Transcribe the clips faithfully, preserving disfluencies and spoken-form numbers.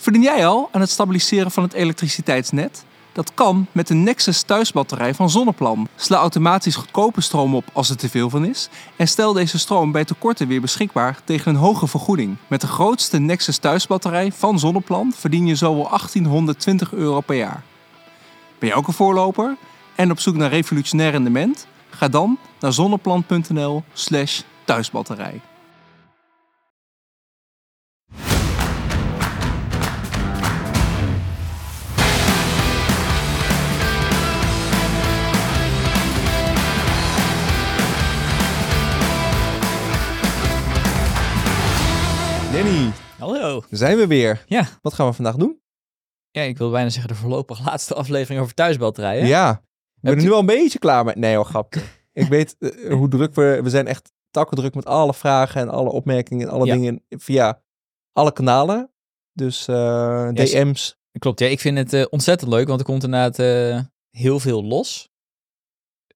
Verdien jij al aan het stabiliseren van het elektriciteitsnet? Dat kan met de Nexus thuisbatterij van Zonneplan. Sla automatisch goedkope stroom op als er te veel van is en stel deze stroom bij tekorten weer beschikbaar tegen een hoge vergoeding. Met de grootste Nexus thuisbatterij van Zonneplan verdien je zo wel achttienhonderdtwintig euro per jaar. Ben je ook een voorloper en op zoek naar revolutionair rendement? Ga dan naar zonneplan.nl slash thuisbatterij. Danny. Hallo. Daar zijn we weer. Ja. Wat gaan we vandaag doen? Ja, ik wil bijna zeggen de voorlopig laatste aflevering over thuisbatterijen. Ja. We zijn er nu al een beetje klaar met... Nee hoor, grapje. Ik weet uh, hoe druk we... We zijn echt takkendruk met alle vragen en alle opmerkingen en alle ja. dingen via alle kanalen. Dus uh, D M's. Ja, klopt. Ja, ik vind het uh, ontzettend leuk, want er komt inderdaad uh, heel veel los.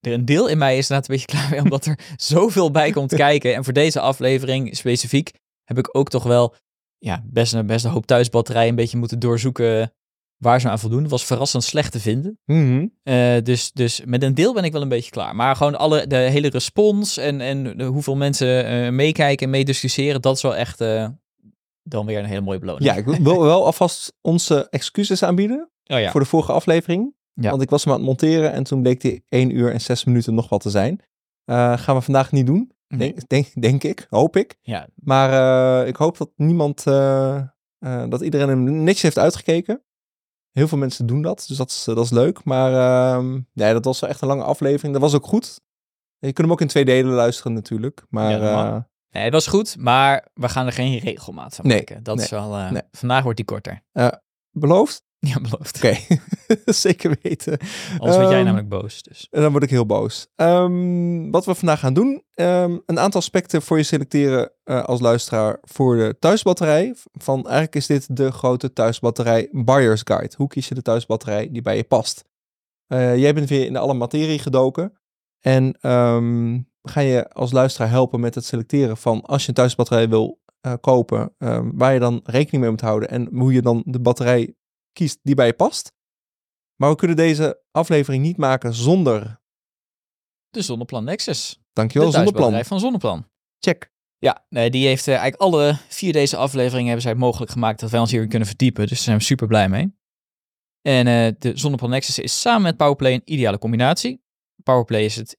Er een deel in mij is inderdaad een beetje klaar mee, omdat er zoveel bij komt kijken. En voor deze aflevering specifiek heb ik ook toch wel ja, best, een, best een hoop thuisbatterijen een beetje moeten doorzoeken waar ze aan voldoen. Dat was verrassend slecht te vinden. Mm-hmm. Uh, dus, dus met een deel ben ik wel een beetje klaar. Maar gewoon alle, de hele respons en, en de, hoeveel mensen uh, meekijken en meediscussiëren, dat is wel echt uh, dan weer een hele mooie beloning. Ja, ik wil wel alvast onze excuses aanbieden oh ja. voor de vorige aflevering. Ja. Want ik was hem aan het monteren en toen bleek die één uur en zes minuten nog wat te zijn. Uh, gaan we vandaag niet doen. Denk, denk, denk ik, hoop ik. Ja. Maar uh, ik hoop dat niemand, uh, uh, dat iedereen hem netjes heeft uitgekeken. Heel veel mensen doen dat, dus dat is, uh, dat is leuk. Maar uh, ja, dat was wel echt een lange aflevering. Dat was ook goed. Je kunt hem ook in twee delen luisteren natuurlijk. Maar, ja, uh, nee, het was goed, maar we gaan er geen regelmaat van nee, maken. Dat nee, is wel, uh, nee. Vandaag wordt die korter. Uh, beloofd? Ja, beloofd. Oké, zeker weten. Anders um, word jij namelijk boos. Dus. En dan word ik heel boos. Um, wat we vandaag gaan doen, um, een aantal aspecten voor je selecteren uh, als luisteraar voor de thuisbatterij. Van, eigenlijk is dit de grote thuisbatterij Buyer's Guide. Hoe kies je de thuisbatterij die bij je past? Uh, jij bent weer in alle materie gedoken. En um, ga je als luisteraar helpen met het selecteren van als je een thuisbatterij wil uh, kopen. Uh, waar je dan rekening mee moet houden en hoe je dan de batterij kiest die bij je past. Maar we kunnen deze aflevering niet maken zonder de Zonneplan Nexus. Dankjewel, de Zonneplan. De van Zonneplan. Check. Ja, nee, die heeft uh, eigenlijk alle vier deze afleveringen hebben zij het mogelijk gemaakt dat wij ons hierin kunnen verdiepen. Dus daar zijn we super blij mee. En uh, de Zonneplan Nexus is samen met Powerplay een ideale combinatie. Powerplay is het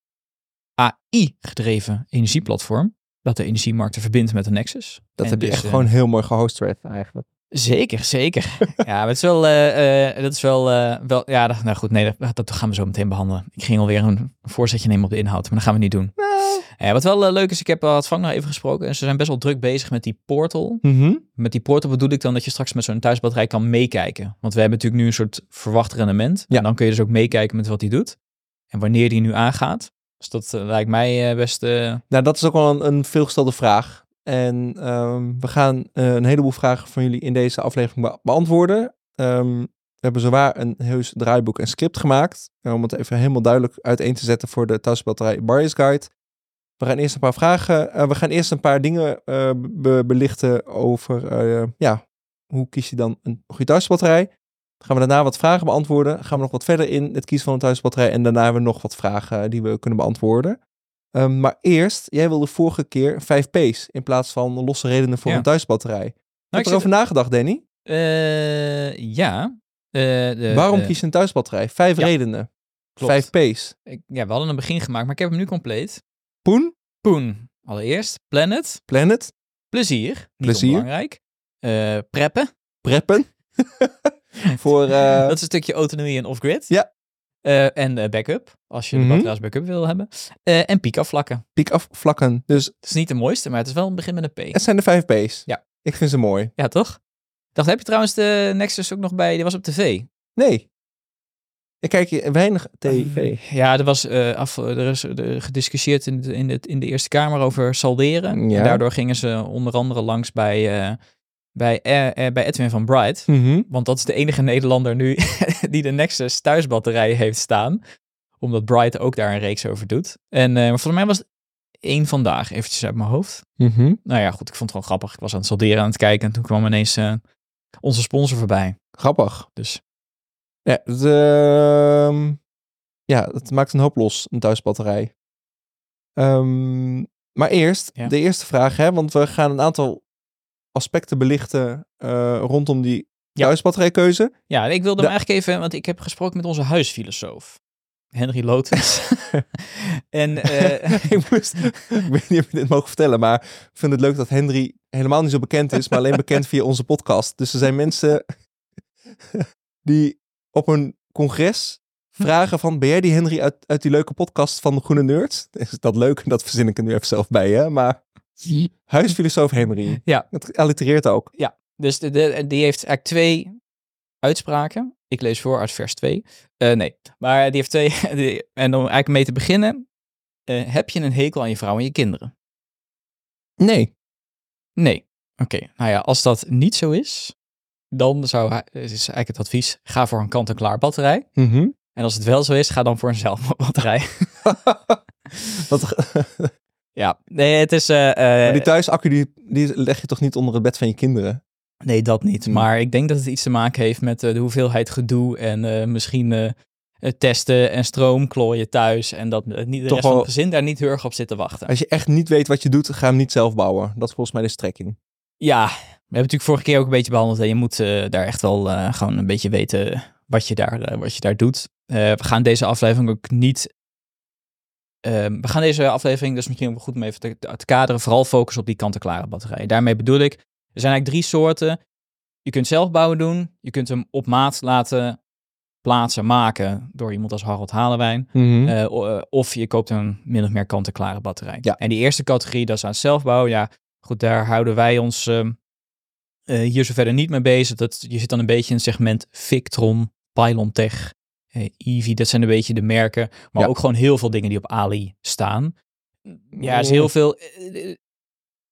A I-gedreven energieplatform dat de energiemarkten verbindt met de Nexus. Dat en heb je dus echt uh, gewoon heel mooi gehostred eigenlijk. Zeker, zeker. Ja, maar het is wel, uh, uh, dat is wel, uh, wel ja, dat, nou goed, nee, dat, dat gaan we zo meteen behandelen. Ik ging alweer een voorzetje nemen op de inhoud, maar dat gaan we niet doen. Nee. Uh, wat wel uh, leuk is, ik heb uh, Frank nog even gesproken en ze zijn best wel druk bezig met die portal. Mm-hmm. Met die portal bedoel ik dan dat je straks met zo'n thuisbatterij kan meekijken. Want we hebben natuurlijk nu een soort verwacht rendement. Ja. En dan kun je dus ook meekijken met wat hij doet en wanneer die nu aangaat. Dus dat uh, lijkt mij uh, best... Uh... Nou, dat is ook wel een, een veelgestelde vraag. En um, we gaan uh, een heleboel vragen van jullie in deze aflevering be- beantwoorden. Um, we hebben zowaar een heus draaiboek en script gemaakt. Om um, het even helemaal duidelijk uiteen te zetten voor de thuisbatterij Buyer's Guide. We gaan eerst een paar vragen. Uh, we gaan eerst een paar dingen uh, be- belichten over uh, ja, hoe kies je dan een goede thuisbatterij. Dan gaan we daarna wat vragen beantwoorden. Dan gaan we nog wat verder in het kiezen van een thuisbatterij. En daarna hebben we nog wat vragen die we kunnen beantwoorden. Um, maar eerst, jij wilde vorige keer vijf P's in plaats van losse redenen voor ja. een thuisbatterij. Nou, heb je erover zit... nagedacht, Danny? Uh, ja. Uh, de, Waarom uh, kies je een thuisbatterij? Vijf ja. redenen. Klopt. Vijf P's. Ik, ja, we hadden een begin gemaakt, maar ik heb hem nu compleet. Poen? Poen. Allereerst, planet. Planet. Plezier. Plezier. Niet onbelangrijk. Uh, preppen. Preppen. voor, uh... Dat is een stukje autonomie en off-grid. Ja. Uh, en uh, backup, als je mm-hmm. de batterij als backup wil hebben. Uh, en piekafvlakken. Piekafvlakken. Dus... Het is niet de mooiste, maar het is wel een begin met een P. Het zijn de vijf P's. Ja. Ik vind ze mooi. Ja, toch? Dacht, heb je trouwens de Nexus ook nog bij... Die was op tv. Nee. Ik kijk weinig tv. Ja, er was uh, af, er is er gediscussieerd in de, in, de, in de Eerste Kamer over salderen. Ja. En daardoor gingen ze onder andere langs bij... Uh, Bij, eh, eh, bij Edwin van Bright. Mm-hmm. Want dat is de enige Nederlander nu die de Nexus thuisbatterij heeft staan. Omdat Bright ook daar een reeks over doet. En eh, volgens mij was het één vandaag, eventjes uit mijn hoofd. Mm-hmm. Nou ja, goed, ik vond het gewoon grappig. Ik was aan het solderen aan het kijken en toen kwam ineens uh, onze sponsor voorbij. Grappig. Dus ja, het, uh, ja, het maakt een hoop los, een thuisbatterij. Um, maar eerst, ja. de eerste vraag, hè, want we gaan een aantal aspecten belichten uh, rondom die thuisbatterijkeuze. Ja, ik wilde da- hem eigenlijk even, want ik heb gesproken met onze huisfilosoof. Henry Lotus. en uh, ik, moest, ik weet niet of je dit mogen vertellen, maar ik vind het leuk dat Henry helemaal niet zo bekend is, maar alleen bekend via onze podcast. Dus er zijn mensen die op een congres vragen van, ben jij die Henry uit, uit die leuke podcast van de Groene Nerds? Is dat leuk? Dat verzin ik er nu even zelf bij, hè? Maar huisfilosoof Henry. Ja. Dat allitereert ook. Ja, dus de, de, die heeft eigenlijk twee uitspraken. Ik lees voor uit vers twee. Uh, nee, maar die heeft twee. Die, en om eigenlijk mee te beginnen. Uh, heb je een hekel aan je vrouw en je kinderen? Nee. Nee. Oké, okay. Nou ja, als dat niet zo is, dan zou hij, is eigenlijk het advies, ga voor een kant-en-klaar batterij. Mm-hmm. En als het wel zo is, ga dan voor een zelfbatterij. Wat... ja, nee, het is... Uh, maar die thuisaccu, die, die leg je toch niet onder het bed van je kinderen? Nee, dat niet. Maar ik denk dat het iets te maken heeft met uh, de hoeveelheid gedoe en uh, misschien uh, testen en stroomklooien thuis. En dat uh, niet de Toch rest wel... van het gezin daar niet heel erg op zit te wachten. Als je echt niet weet wat je doet, ga hem niet zelf bouwen. Dat is volgens mij de strekking. Ja, we hebben natuurlijk vorige keer ook een beetje behandeld. En je moet uh, daar echt wel uh, gewoon een beetje weten wat je daar, uh, wat je daar doet. Uh, we gaan deze aflevering ook niet... Uh, we gaan deze aflevering dus misschien goed om even te, te kaderen. Vooral focussen op die kant-en-klare batterijen. Daarmee bedoel ik... Er zijn eigenlijk drie soorten. Je kunt zelf bouwen doen. Je kunt hem op maat laten plaatsen, maken door iemand als Harald Halewijn. Mm-hmm. Uh, of je koopt een min of meer kant-en-klare batterij. Ja. En die eerste categorie, dat is aan het zelfbouwen. Ja, goed, daar houden wij ons uh, uh, hier zo verder niet mee bezig. Dat, je zit dan een beetje in het segment Victron, PylonTech, uh, Evie. Dat zijn een beetje de merken. Maar ja. ook gewoon heel veel dingen die op Ali staan. Ja, er is heel veel... Uh,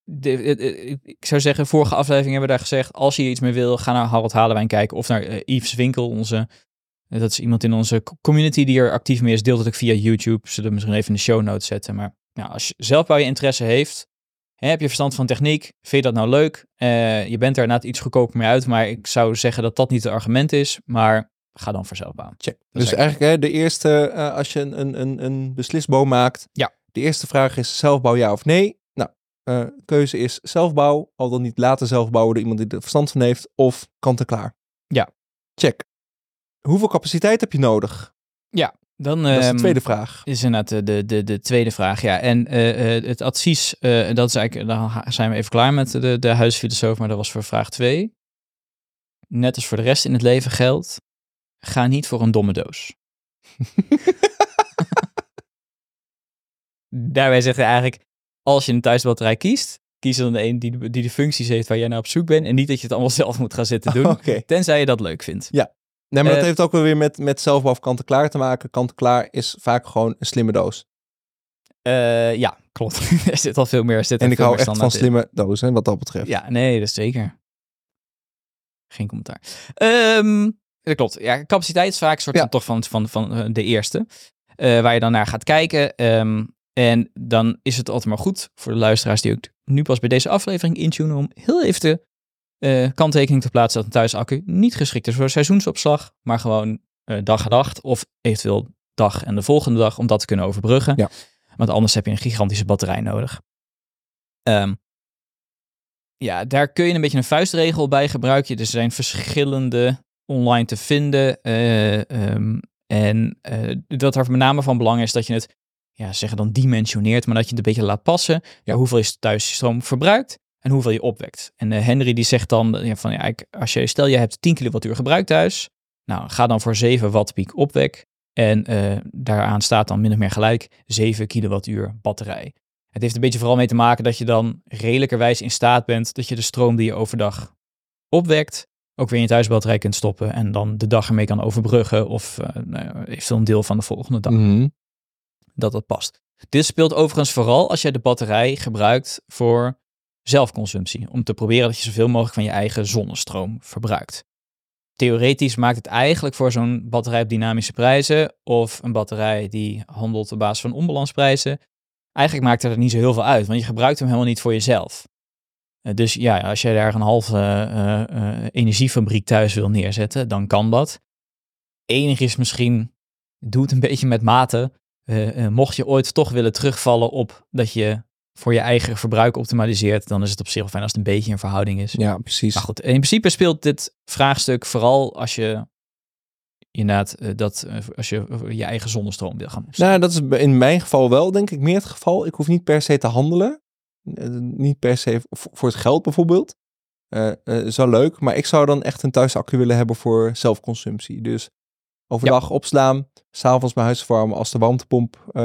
De, de, de, ik zou zeggen, vorige aflevering hebben we daar gezegd, als je iets meer wil, ga naar Harald Halewijn kijken of naar uh, Yves Winkel, onze, uh, dat is iemand in onze community die er actief mee is, deelt het ook via YouTube, zullen we misschien even in de show notes zetten, maar nou, als je zelf wel je interesse heeft, hè, heb je verstand van techniek, vind je dat nou leuk, uh, je bent daar inderdaad iets goedkoper mee uit, maar ik zou zeggen dat dat niet het argument is, maar ga dan voor zelf aan. Check. Dus eigenlijk, eigenlijk hè, de eerste, uh, als je een, een, een, een beslisboom maakt, ja. de eerste vraag is zelfbouw ja of nee. Uh, keuze is zelfbouw, al dan niet laten zelfbouwen door iemand die er verstand van heeft, of kant-en-klaar. Ja. Check. Hoeveel capaciteit heb je nodig? Ja, dan... Dat is um, de tweede vraag. Is inderdaad de, de, de tweede vraag, ja. En uh, uh, het advies, uh, dat is eigenlijk... Dan zijn we even klaar met de, de huisfilosoof, maar dat was voor vraag twee. Net als voor de rest in het leven geldt, ga niet voor een domme doos. Daarbij zegt hij eigenlijk... Als je een thuisbatterij kiest, kies dan de een die, die de functies heeft waar jij naar op zoek bent. En niet dat je het allemaal zelf moet gaan zitten doen. Oh, okay. Tenzij je dat leuk vindt. Ja, nee, maar uh, dat heeft ook wel weer met, met zelfbouw of kant-en-klaar te maken. Kant-en-klaar is vaak gewoon een slimme doos. Uh, ja, klopt. er zit al veel meer er zit En ik hou echt van slimme in. dozen, wat dat betreft. Ja, nee, dat is zeker. Geen commentaar. Um, dat klopt. Ja, capaciteit is vaak soort ja. van, toch van, van, van de eerste. Uh, waar je dan naar gaat kijken... Um, En dan is het altijd maar goed voor de luisteraars die ook nu pas bij deze aflevering intunen om heel even de uh, kanttekening te plaatsen dat een thuisaccu niet geschikt is voor seizoensopslag, maar gewoon uh, dag en nacht of eventueel dag en de volgende dag om dat te kunnen overbruggen. Ja. Want anders heb je een gigantische batterij nodig. Um, ja, daar kun je een beetje een vuistregel bij gebruiken. Er zijn verschillende online te vinden. Uh, um, en uh, dat er met name van belang is dat je het ja, zeggen dan dimensioneert, maar dat je het een beetje laat passen. Ja, hoeveel je thuis stroom verbruikt en hoeveel je opwekt. En uh, Henry die zegt dan, ja, van, ja, als je, stel je hebt tien kilowattuur gebruikt thuis, nou, ga dan voor zeven watt piek opwek. En uh, daaraan staat dan min of meer gelijk zeven kilowattuur batterij. Het heeft een beetje vooral mee te maken dat je dan redelijkerwijs in staat bent dat je de stroom die je overdag opwekt, ook weer in je thuisbatterij kunt stoppen en dan de dag ermee kan overbruggen of uh, nou, eventueel een deel van de volgende dag. Mm-hmm. Dat dat past. Dit speelt overigens vooral als jij de batterij gebruikt voor zelfconsumptie. Om te proberen dat je zoveel mogelijk van je eigen zonnestroom verbruikt. Theoretisch maakt het eigenlijk voor zo'n batterij op dynamische prijzen. Of een batterij die handelt op basis van onbalansprijzen. Eigenlijk maakt het er niet zo heel veel uit. Want je gebruikt hem helemaal niet voor jezelf. Dus ja, als jij daar een halve uh, uh, energiefabriek thuis wil neerzetten, dan kan dat. Enig is misschien, doe het een beetje met mate. Uh, uh, mocht je ooit toch willen terugvallen op dat je voor je eigen verbruik optimaliseert, dan is het op zich wel fijn als het een beetje een verhouding is. Ja, precies. Maar goed, in principe speelt dit vraagstuk vooral als je inderdaad uh, dat uh, als je uh, je eigen zonnestroom wil gaan opstaan. Nou, dat is in mijn geval wel, denk ik, meer het geval. Ik hoef niet per se te handelen. Uh, niet per se v- voor het geld bijvoorbeeld. Uh, uh, is wel leuk, maar ik zou dan echt een thuisaccu willen hebben voor zelfconsumptie. Dus overdag ja. opslaan, 's avonds mijn huis verwarmen als de warmtepomp uh,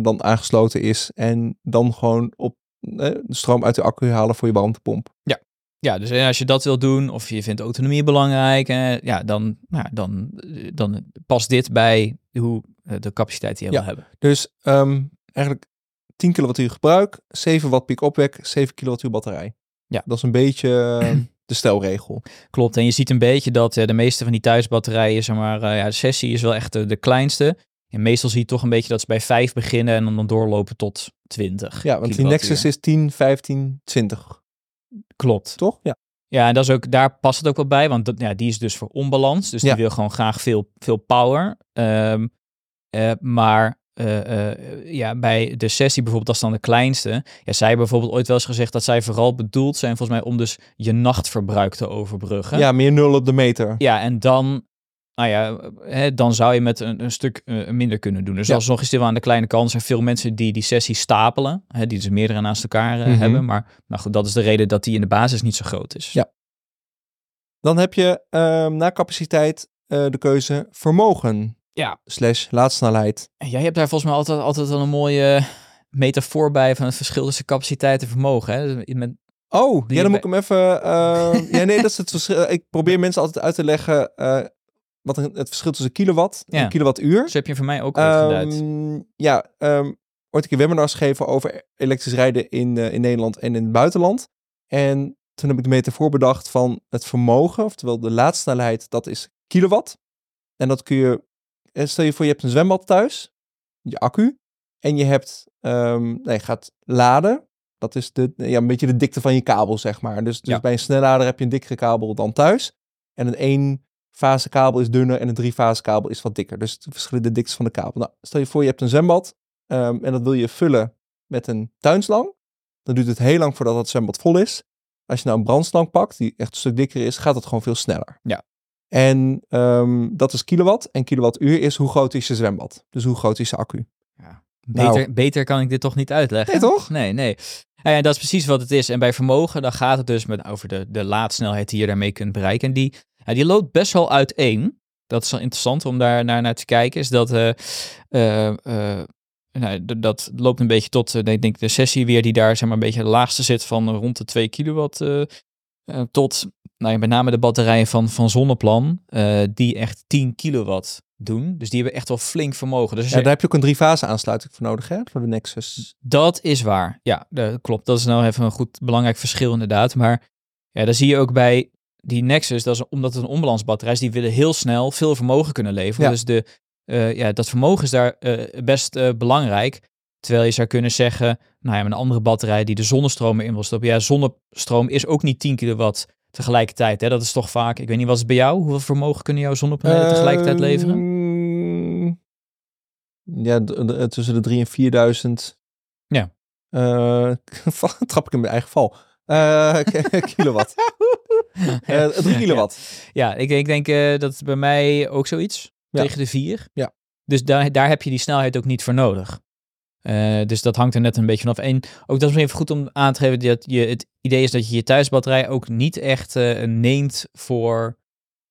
dan aangesloten is. En dan gewoon op uh, de stroom uit de accu halen voor je warmtepomp. Ja, ja, dus als je dat wil doen of je vindt autonomie belangrijk, eh, ja, dan, nou, dan, dan past dit bij hoe de capaciteit die je ja. wil hebben. Dus um, eigenlijk tien kilowattuur gebruik, zeven watt piek opwek, zeven kilowattuur batterij. Ja, dat is een beetje de stelregel. Klopt, en je ziet een beetje dat uh, de meeste van die thuisbatterijen, zeg maar, uh, ja, de Sessie is wel echt de, de kleinste. En meestal zie je toch een beetje dat ze bij vijf beginnen en dan doorlopen tot twintig. Ja, want die Nexus is tien, vijftien, twintig. Klopt. Toch? Ja. Ja, en dat is ook, daar past het ook wel bij, want dat, ja, die is dus voor onbalans. Dus ja. die wil gewoon graag veel, veel power. Um, uh, maar... Uh, uh, ja, bij de Sessie bijvoorbeeld, dat is dan de kleinste. Ja, zij hebben bijvoorbeeld ooit wel eens gezegd dat zij vooral bedoeld zijn, volgens mij, om dus je nachtverbruik te overbruggen. Ja, meer nul op de meter. Ja, en dan, nou ja, hè, dan zou je met een, een stuk uh, minder kunnen doen. Dus ja. alsnog is dit wel aan de kleine kant. Er zijn veel mensen die die Sessie stapelen, hè, die dus meerdere naast elkaar uh, mm-hmm. hebben. Maar nou goed, dat is de reden dat die in de basis niet zo groot is. Ja. Dan heb je uh, na capaciteit uh, de keuze vermogen. Ja. Slash laadsnelheid. En jij hebt daar volgens mij altijd, altijd al een mooie metafoor bij van het verschil tussen capaciteit en vermogen. Hè? Met, oh, ja, dan bij... moet ik hem even... Uh, ja, nee, dat is het verschil. Ik probeer mensen altijd uit te leggen uh, wat het verschil tussen kilowatt en ja. kilowattuur. Dus heb je voor mij ook ooit um, geduid. Ja, um, ooit een keer webinars gegeven over elektrisch rijden in, uh, in Nederland en in het buitenland. En toen heb ik de metafoor bedacht van het vermogen, oftewel de laadsnelheid, dat is kilowatt. En dat kun je... Stel je voor, je hebt een zwembad thuis, je accu, en je hebt, um, nee, gaat laden. Dat is de, ja, een beetje de dikte van je kabel, zeg maar. Dus, dus ja. bij een snellader heb je een dikkere kabel dan thuis. En een één-fase kabel is dunner en een drie-fase kabel is wat dikker. Dus het verschilt de dikte van de kabel. Nou, stel je voor, je hebt een zwembad um, en dat wil je vullen met een tuinslang. Dan duurt het heel lang voordat dat zwembad vol is. Als je nou een brandslang pakt, die echt een stuk dikker is, gaat het gewoon veel sneller. Ja. En um, dat is kilowatt. En kilowattuur is hoe groot is je zwembad. Dus hoe groot is de accu. Ja. Beter, nou. beter kan ik dit toch niet uitleggen. Nee, toch? Nee, nee. En dat is precies wat het is. En bij vermogen, dan gaat het dus met over de, de laadsnelheid die je daarmee kunt bereiken. En die, ja, die loopt best wel uiteen. Dat is wel interessant om daar naar, naar te kijken. Is dat, uh, uh, uh, nou, d- dat loopt een beetje tot uh, ik denk de Sessie weer die daar zeg maar, een beetje de laagste zit van rond de twee kilowatt uh, uh, tot... Nou ja, met name de batterijen van, van Zonneplan, uh, die echt tien kilowatt doen. Dus die hebben echt wel flink vermogen. Dus ja, daar er... heb je ook een drie-fase aansluiting voor nodig, hè? Voor de Nexus. Dat is waar. Ja, dat klopt. Dat is nou even een goed belangrijk verschil inderdaad. Maar ja, daar zie je ook bij die Nexus, dat is omdat het een onbalansbatterij is, die willen heel snel veel vermogen kunnen leveren. Ja. Dus de, uh, ja, dat vermogen is daar uh, best uh, belangrijk. Terwijl je zou kunnen zeggen, nou ja, met een andere batterij die de zonnestroom in wil stoppen. Ja, zonnestroom is ook niet tien kilowatt. Tegelijkertijd, hè, dat is toch vaak... Ik weet niet, wat is het bij jou? Hoeveel vermogen kunnen jouw zonnepanelen uh, tegelijkertijd leveren? Ja, d- d- tussen de drie en vierduizend. Ja. Uh, trap ik in mijn eigen val. Uh, kilowatt. uh, drie kilowatt. Ja, ja ik, ik denk uh, dat is bij mij ook zoiets. Ja. Tegen de vier. Ja. Dus daar, daar heb je die snelheid ook niet voor nodig. Uh, dus dat hangt er net een beetje vanaf. En ook dat is even goed om aan te geven dat je het idee is dat je je thuisbatterij ook niet echt uh, neemt voor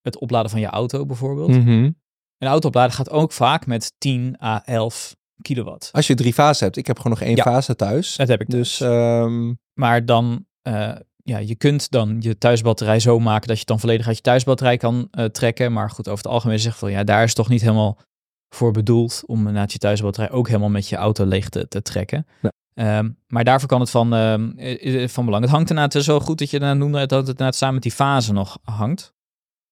het opladen van je auto bijvoorbeeld. Mm-hmm. Een auto opladen gaat ook vaak met tien à elf kilowatt. Als je drie fasen hebt. Ik heb gewoon nog één ja, fase thuis. Dat heb ik thuis. Dus, um... Maar dan, uh, ja, je kunt dan je thuisbatterij zo maken dat je het dan volledig uit je thuisbatterij kan uh, trekken. Maar goed, over het algemeen zeg van ja, daar is toch niet helemaal... voor bedoeld om naast je thuisbatterij ook helemaal met je auto leeg te, te trekken. Ja. Um, maar daarvoor kan het van, uh, van belang. Het hangt ernaast zo goed dat je daarna noemde dat het daarna samen met die fase nog hangt.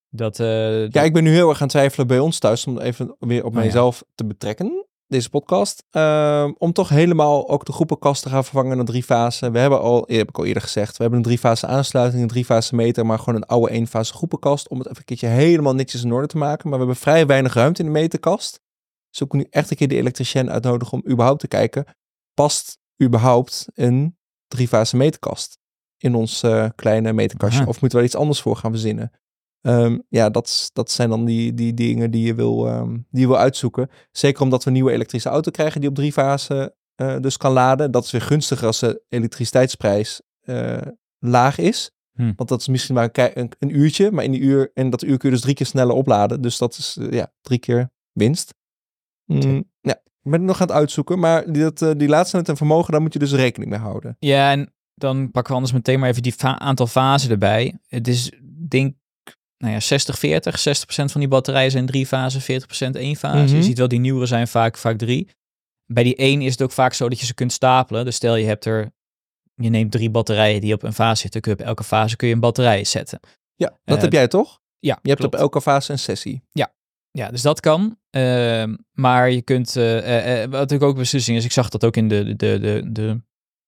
Dat, uh, ja, dat... ik ben nu heel erg aan het twijfelen bij ons thuis om even weer op oh, mijzelf ja. te betrekken. deze podcast, uh, om toch helemaal ook de groepenkast te gaan vervangen naar drie fasen. We hebben al, heb ik al eerder gezegd, we hebben een drie fase aansluiting, een drie fase meter, maar gewoon een oude één fase groepenkast, om het even een keertje helemaal netjes in orde te maken. Maar we hebben vrij weinig ruimte in de meterkast. Dus ik moet nu echt een keer de elektricien uitnodigen om überhaupt te kijken, past überhaupt een drie fase meterkast in ons uh, kleine meterkastje? Aha. Of moeten we er iets anders voor gaan verzinnen? Um, ja, dat, dat zijn dan die, die dingen die je, wil, um, die je wil uitzoeken. Zeker omdat we een nieuwe elektrische auto krijgen die op drie fasen uh, dus kan laden. Dat is weer gunstiger als de elektriciteitsprijs uh, laag is. Hm. Want dat is misschien maar een, een, een uurtje. Maar in die uur, en dat uur kun je dus drie keer sneller opladen. Dus dat is uh, ja, drie keer winst. Mm, ja, ik ben het nog aan het uitzoeken. Maar die, dat, uh, die laadsnelheid en vermogen, daar moet je dus rekening mee houden. Ja, en dan pakken we anders meteen maar even die fa- aantal fasen erbij. Het is, denk Nou ja, zestig veertig. zestig procent van die batterijen zijn drie fasen, veertig procent één fase. Mm-hmm. Je ziet wel, die nieuwere zijn vaak, vaak drie. Bij die één is het ook vaak zo dat je ze kunt stapelen. Dus stel je hebt er, je neemt drie batterijen die op een fase zitten. Kun je op elke fase kun je een batterij zetten. Ja, dat uh, heb jij toch? Ja, je hebt klopt. Op elke fase een sessie. Ja, ja, dus dat kan. Uh, maar je kunt, uh, uh, uh, wat ik ook beslissing is, ik zag dat ook in de, de, de, de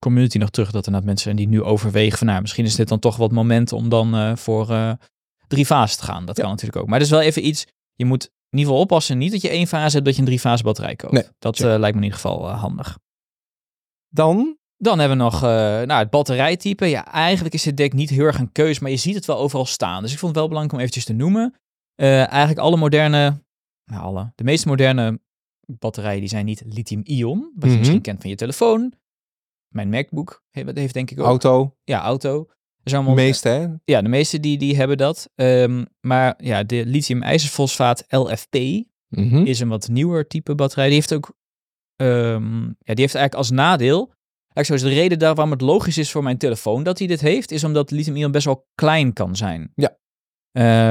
community nog terug, dat er nou mensen zijn die nu overwegen van, nou, misschien is dit dan toch wat moment om dan uh, voor... Uh, drie fases te gaan. Dat ja. kan natuurlijk ook. Maar dat is wel even iets, je moet in ieder geval oppassen, niet dat je één fase hebt, dat je een drie fase batterij koopt. Nee, dat ja. uh, lijkt me in ieder geval uh, handig. Dan? Dan hebben we nog uh, nou, het batterijtype. Ja, eigenlijk is dit denk ik niet heel erg een keus, maar je ziet het wel overal staan. Dus ik vond het wel belangrijk om eventjes te noemen. Uh, eigenlijk alle moderne, nou alle, de meest moderne batterijen, die zijn niet lithium-ion, wat mm-hmm. je misschien kent van je telefoon. Mijn MacBook heeft, heeft denk ik ook. Auto. Ja, auto. De meeste, hè? Ja, de meeste die, die hebben dat. Um, maar ja, de lithium-ijzerfosfaat L F P mm-hmm. is een wat nieuwer type batterij. Die heeft ook, um, ja, die heeft eigenlijk als nadeel, eigenlijk zo is de reden daar waarom het logisch is voor mijn telefoon dat hij dit heeft, is omdat lithium-ion best wel klein kan zijn. Ja.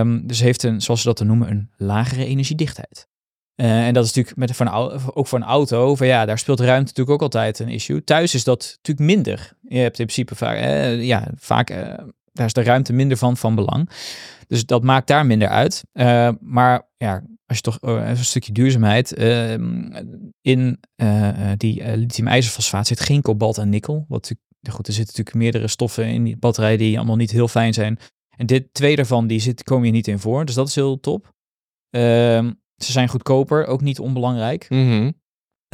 Um, dus heeft een, zoals ze dat noemen, een lagere energiedichtheid. Uh, en dat is natuurlijk met, voor een, ook voor een auto. Van ja, daar speelt ruimte natuurlijk ook altijd een issue. Thuis is dat natuurlijk minder. Je hebt in principe vaak, eh, ja, vaak eh, daar is de ruimte minder van van belang. Dus dat maakt daar minder uit. Uh, maar ja, als je toch uh, een stukje duurzaamheid uh, in uh, die uh, lithium-ijzerfosfaat zit geen kobalt en nikkel. Wat goed, er zitten natuurlijk meerdere stoffen in die batterij die allemaal niet heel fijn zijn. En dit twee daarvan die zit, komen hier niet in voor. Dus dat is heel top. Uh, Ze zijn goedkoper, ook niet onbelangrijk. Mm-hmm.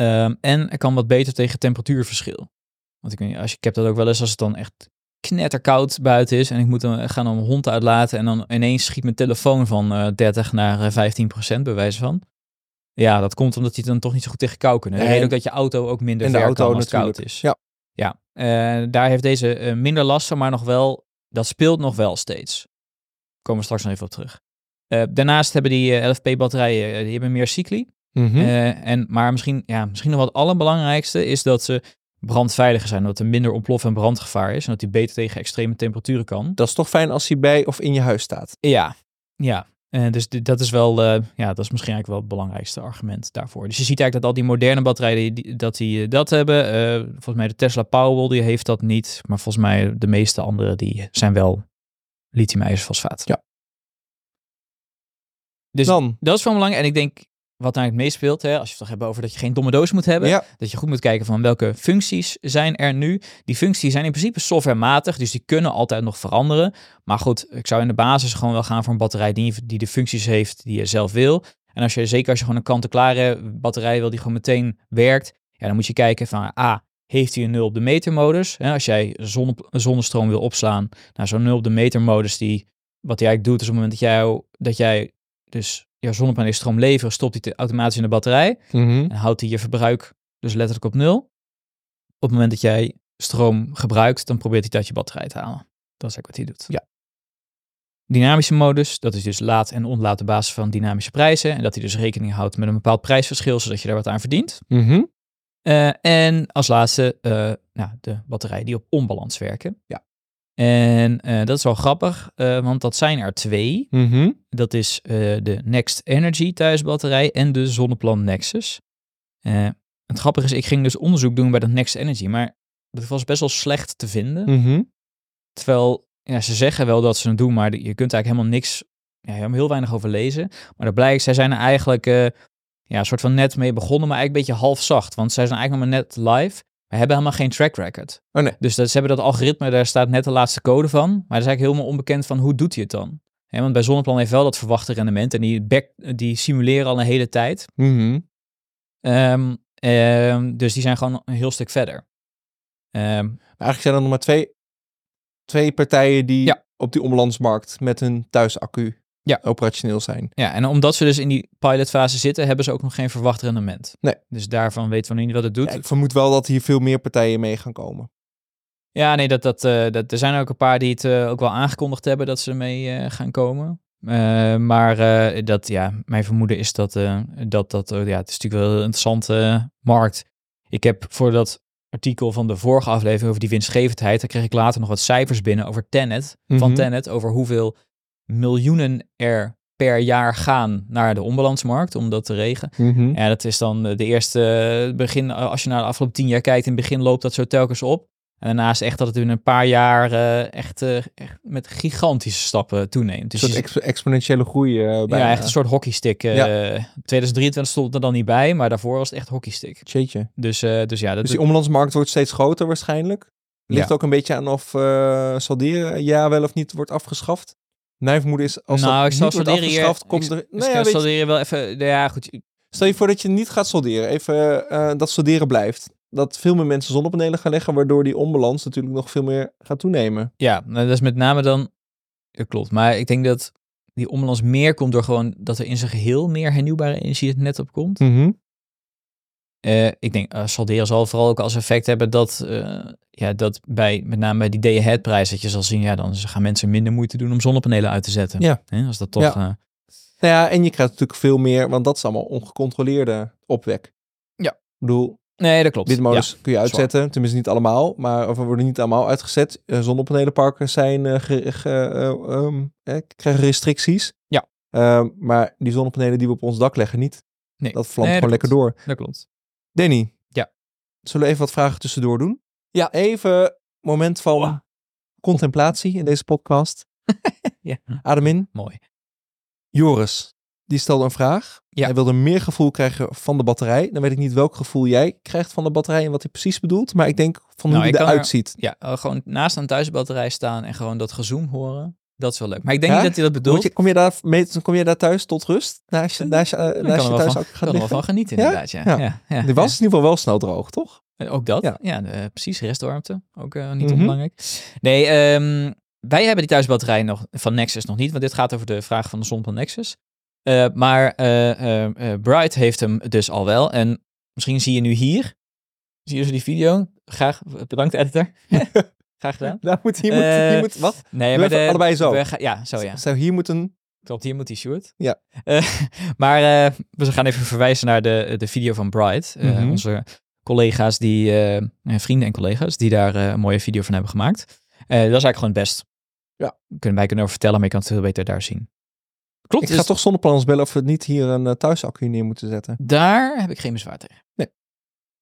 Um, en er kan wat beter tegen temperatuurverschil. Want ik, weet niet, als je, ik heb dat ook wel eens als het dan echt knetterkoud buiten is en ik moet dan gaan om een hond uitlaten en dan ineens schiet mijn telefoon van uh, dertig naar vijftien procent bij wijze van. Ja, dat komt omdat die dan toch niet zo goed tegen kou kunnen. De reden ook dat je auto ook minder ver kan als het koud is. Ja, ja. Uh, daar heeft deze uh, minder last van, maar nog wel, dat speelt nog wel steeds. Daar komen we straks nog even op terug. Uh, daarnaast hebben die uh, L F P-batterijen, uh, die hebben meer cycli. Mm-hmm. Uh, en, maar misschien, ja, misschien nog wat het allerbelangrijkste is dat ze brandveiliger zijn. Dat er minder ontplof- en brandgevaar is. En dat die beter tegen extreme temperaturen kan. Dat is toch fijn als die bij of in je huis staat? Ja, ja. Uh, dus d- dat is wel, uh, ja, dat is misschien eigenlijk wel het belangrijkste argument daarvoor. Dus je ziet eigenlijk dat al die moderne batterijen, die, dat die uh, dat hebben. Uh, volgens mij de Tesla Powerwall, die heeft dat niet. Maar volgens mij de meeste andere, die zijn wel lithium-ijzerfosfaat. Ja. Dus dan. Dat is van belang. En ik denk, wat nou het meest speelt, hè, als je het toch hebt over dat je geen domme doos moet hebben, ja. dat je goed moet kijken van welke functies zijn er nu. Die functies zijn in principe softwarematig, dus die kunnen altijd nog veranderen. Maar goed, ik zou in de basis gewoon wel gaan voor een batterij die, die de functies heeft die je zelf wil. En als je, zeker als je gewoon een kant-en-klare batterij wil die gewoon meteen werkt, ja, dan moet je kijken van, ah, heeft hij een nul op de meter modus? Hè, als jij zonne, zonnestroom wil opslaan, nou, zo'n nul op de meter modus, die, wat hij eigenlijk doet, is op het moment dat jij, dat jij dus jouw zonnepaneel stroom leveren, stopt hij automatisch in de batterij. Mm-hmm. En houdt hij je verbruik dus letterlijk op nul. Op het moment dat jij stroom gebruikt, dan probeert hij dat je batterij te halen. Dat is eigenlijk wat hij doet. Ja. Dynamische modus, dat is dus laad en onlaad op basis van dynamische prijzen. En dat hij dus rekening houdt met een bepaald prijsverschil, zodat je daar wat aan verdient. Mm-hmm. Uh, en als laatste uh, nou, de batterijen die op onbalans werken. Ja. En uh, dat is wel grappig, uh, want dat zijn er twee. Mm-hmm. Dat is uh, de Next Energy thuisbatterij en de Zonneplan Nexus. Uh, het grappige is, ik ging dus onderzoek doen bij dat Next Energy, maar dat was best wel slecht te vinden. Mm-hmm. Terwijl, ja, ze zeggen wel dat ze het doen, maar je kunt eigenlijk helemaal niks, ja, heel weinig over lezen. Maar dat blijkt, zij zijn eigenlijk uh, ja, een soort van net mee begonnen, maar eigenlijk een beetje half zacht. Want zij zijn eigenlijk nog maar net live. We hebben helemaal geen track record. Oh nee. Dus dat, ze hebben dat algoritme, daar staat net de laatste code van. Maar dat is eigenlijk helemaal onbekend van hoe doet hij het dan? He, want bij Zonneplan heeft wel dat verwachte rendement. En die, back, die simuleren al een hele tijd. Mm-hmm. um, um, dus die zijn gewoon een heel stuk verder. Um, maar eigenlijk zijn er nog maar twee, twee partijen die ja. op die omlandsmarkt met hun thuisaccu ja. operationeel zijn. Ja, en omdat ze dus in die pilotfase zitten, hebben ze ook nog geen verwacht rendement. Nee. Dus daarvan weten we niet wat het doet. Ja, ik vermoed wel dat hier veel meer partijen mee gaan komen. Ja, nee, dat, dat, uh, dat, er zijn ook een paar die het uh, ook wel aangekondigd hebben dat ze mee uh, gaan komen. Uh, maar uh, dat, ja, mijn vermoeden is dat uh, dat, dat uh, ja, het is natuurlijk wel een interessante uh, markt. Ik heb voor dat artikel van de vorige aflevering over die winstgevendheid, daar kreeg ik later nog wat cijfers binnen over Tenet, mm-hmm. van Tenet, over hoeveel miljoenen er per jaar gaan naar de onbalansmarkt om dat te regelen. Mm-hmm. Ja, dat is dan de eerste begin, als je naar de afgelopen tien jaar kijkt, in het begin loopt dat zo telkens op. En daarnaast echt dat het in een paar jaar uh, echt, uh, echt met gigantische stappen toeneemt. Dus een soort ex- exponentiële groei. Uh, bij, ja, echt een soort hockeystick. Uh, ja. tweeduizend drieëntwintig stond er dan niet bij, maar daarvoor was het echt hockeystick. Jeetje. Dus, uh, dus, ja, dat dus die omlandsmarkt wordt steeds groter waarschijnlijk. Ligt ja. ook een beetje aan of uh, salderen ja wel of niet wordt afgeschaft. Mijn vermoeden is, als nou, dat niet wordt afgeschaft, hier, komt ik, er... Nou, ik ja, salderen je... wel even... Ja, goed. Stel je voor dat je niet gaat solderen. Even uh, dat solderen blijft. Dat veel meer mensen zonnepanelen gaan leggen, waardoor die onbalans natuurlijk nog veel meer gaat toenemen. Ja, dat is met name dan... Dat klopt, maar ik denk dat die onbalans meer komt door gewoon dat er in zijn geheel meer hernieuwbare energie het net op komt. Mm-hmm. Uh, ik denk, uh, salderen zal vooral ook als effect hebben dat, uh, ja, dat bij, met name bij die day-ahead prijs, dat je zal zien, ja, dan gaan mensen minder moeite doen om zonnepanelen uit te zetten. Ja. He, als dat toch... Ja. Uh... Nou ja, en je krijgt natuurlijk veel meer, want dat is allemaal ongecontroleerde opwek. Ja. Ik bedoel... Nee, dat klopt. Windmolens ja, kun je uitzetten. Zwaar. Tenminste niet allemaal, maar of we worden niet allemaal uitgezet. Uh, Zonnepanelenparken zijn, uh, ge, ge, uh, um, eh, krijgen restricties. Ja. Uh, maar die zonnepanelen die we op ons dak leggen niet. Nee. Dat vlamt nee, gewoon dat lekker klopt. door. Dat klopt. Danny. Ja. Zullen we even wat vragen tussendoor doen? Ja. Even moment van wow. contemplatie in deze podcast. ja. Adem in. Mooi. Joris. Die stelde een vraag. Ja. Hij wilde meer gevoel krijgen van de batterij. Dan weet ik niet welk gevoel jij krijgt van de batterij en wat hij precies bedoelt. Maar ik denk van nou, hoe die eruit er, ziet. Ja, uh, gewoon naast een thuisbatterij staan en gewoon dat gezoem horen. Dat is wel leuk. Maar ik denk ja? niet dat hij dat bedoelt. Je, kom, je daar mee, kom je daar thuis tot rust? Naast je, naast je, uh, naast je thuis ook gaan liggen? Ik kan er wel van genieten inderdaad. Ja? Ja. Ja. Ja. Ja. Die was ja. in ieder geval wel snel droog, toch? Uh, ook dat. Ja, ja uh, precies. Restwarmte. Ook uh, niet mm-hmm. onbelangrijk. Nee, um, wij hebben die thuisbatterij nog, van Nexus nog niet. Want dit gaat over de vraag van de Zonneplan Nexus. Uh, maar uh, uh, uh, Bright heeft hem dus al wel. En misschien zie je nu hier. Zie je zo die video? Graag. Bedankt, editor. Graag gedaan. Nou, moet, hier, moet, uh, hier moet... Wat? Nee, maar de, allebei zo. We, ja, zo ja. Zo, hier moet een... Klopt, hier moet die shirt. Ja. Uh, maar uh, we gaan even verwijzen naar de, de video van Bright. Uh, mm-hmm. Onze collega's die... Uh, vrienden en collega's die daar uh, een mooie video van hebben gemaakt. Uh, dat is eigenlijk gewoon het best. Ja. Kunnen wij kunnen over vertellen, maar je kan het veel beter daar zien. Klopt, ik ga dus toch zonnepanels bellen of we niet hier een uh, thuisaccu neer moeten zetten. Daar heb ik geen bezwaar tegen. Nee.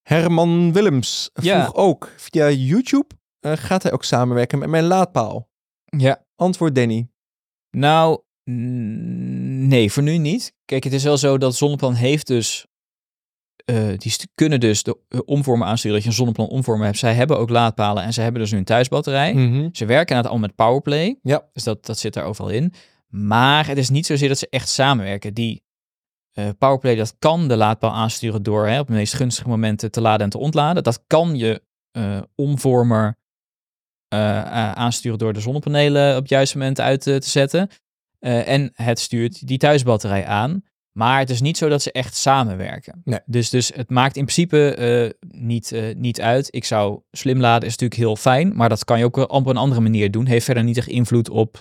Herman Willems vroeg ja. ook via YouTube, uh, gaat hij ook samenwerken met mijn laadpaal? Ja. Antwoord Danny. Nou, n- nee, voor nu niet. Kijk, het is wel zo dat Zonneplan heeft dus, uh, die st- kunnen dus de uh, omvormen aansturen, dat je een Zonneplan omvormen hebt. Zij hebben ook laadpalen en zij hebben dus nu een thuisbatterij. Mm-hmm. Ze werken aan het al met Powerplay, ja. dus dat, dat zit daar overal in. Maar het is niet zozeer dat ze echt samenwerken. Die uh, Powerplay, dat kan de laadpaal aansturen door hè, op de meest gunstige momenten te laden en te ontladen. Dat kan je uh, omvormer uh, uh, aansturen door de zonnepanelen op het juiste moment uit uh, te zetten. Uh, en het stuurt die thuisbatterij aan. Maar het is niet zo dat ze echt samenwerken. Nee. Dus, dus het maakt in principe uh, niet, uh, niet uit. Ik zou slim laden, is natuurlijk heel fijn. Maar dat kan je ook op een andere manier doen. Heeft verder niet echt invloed op...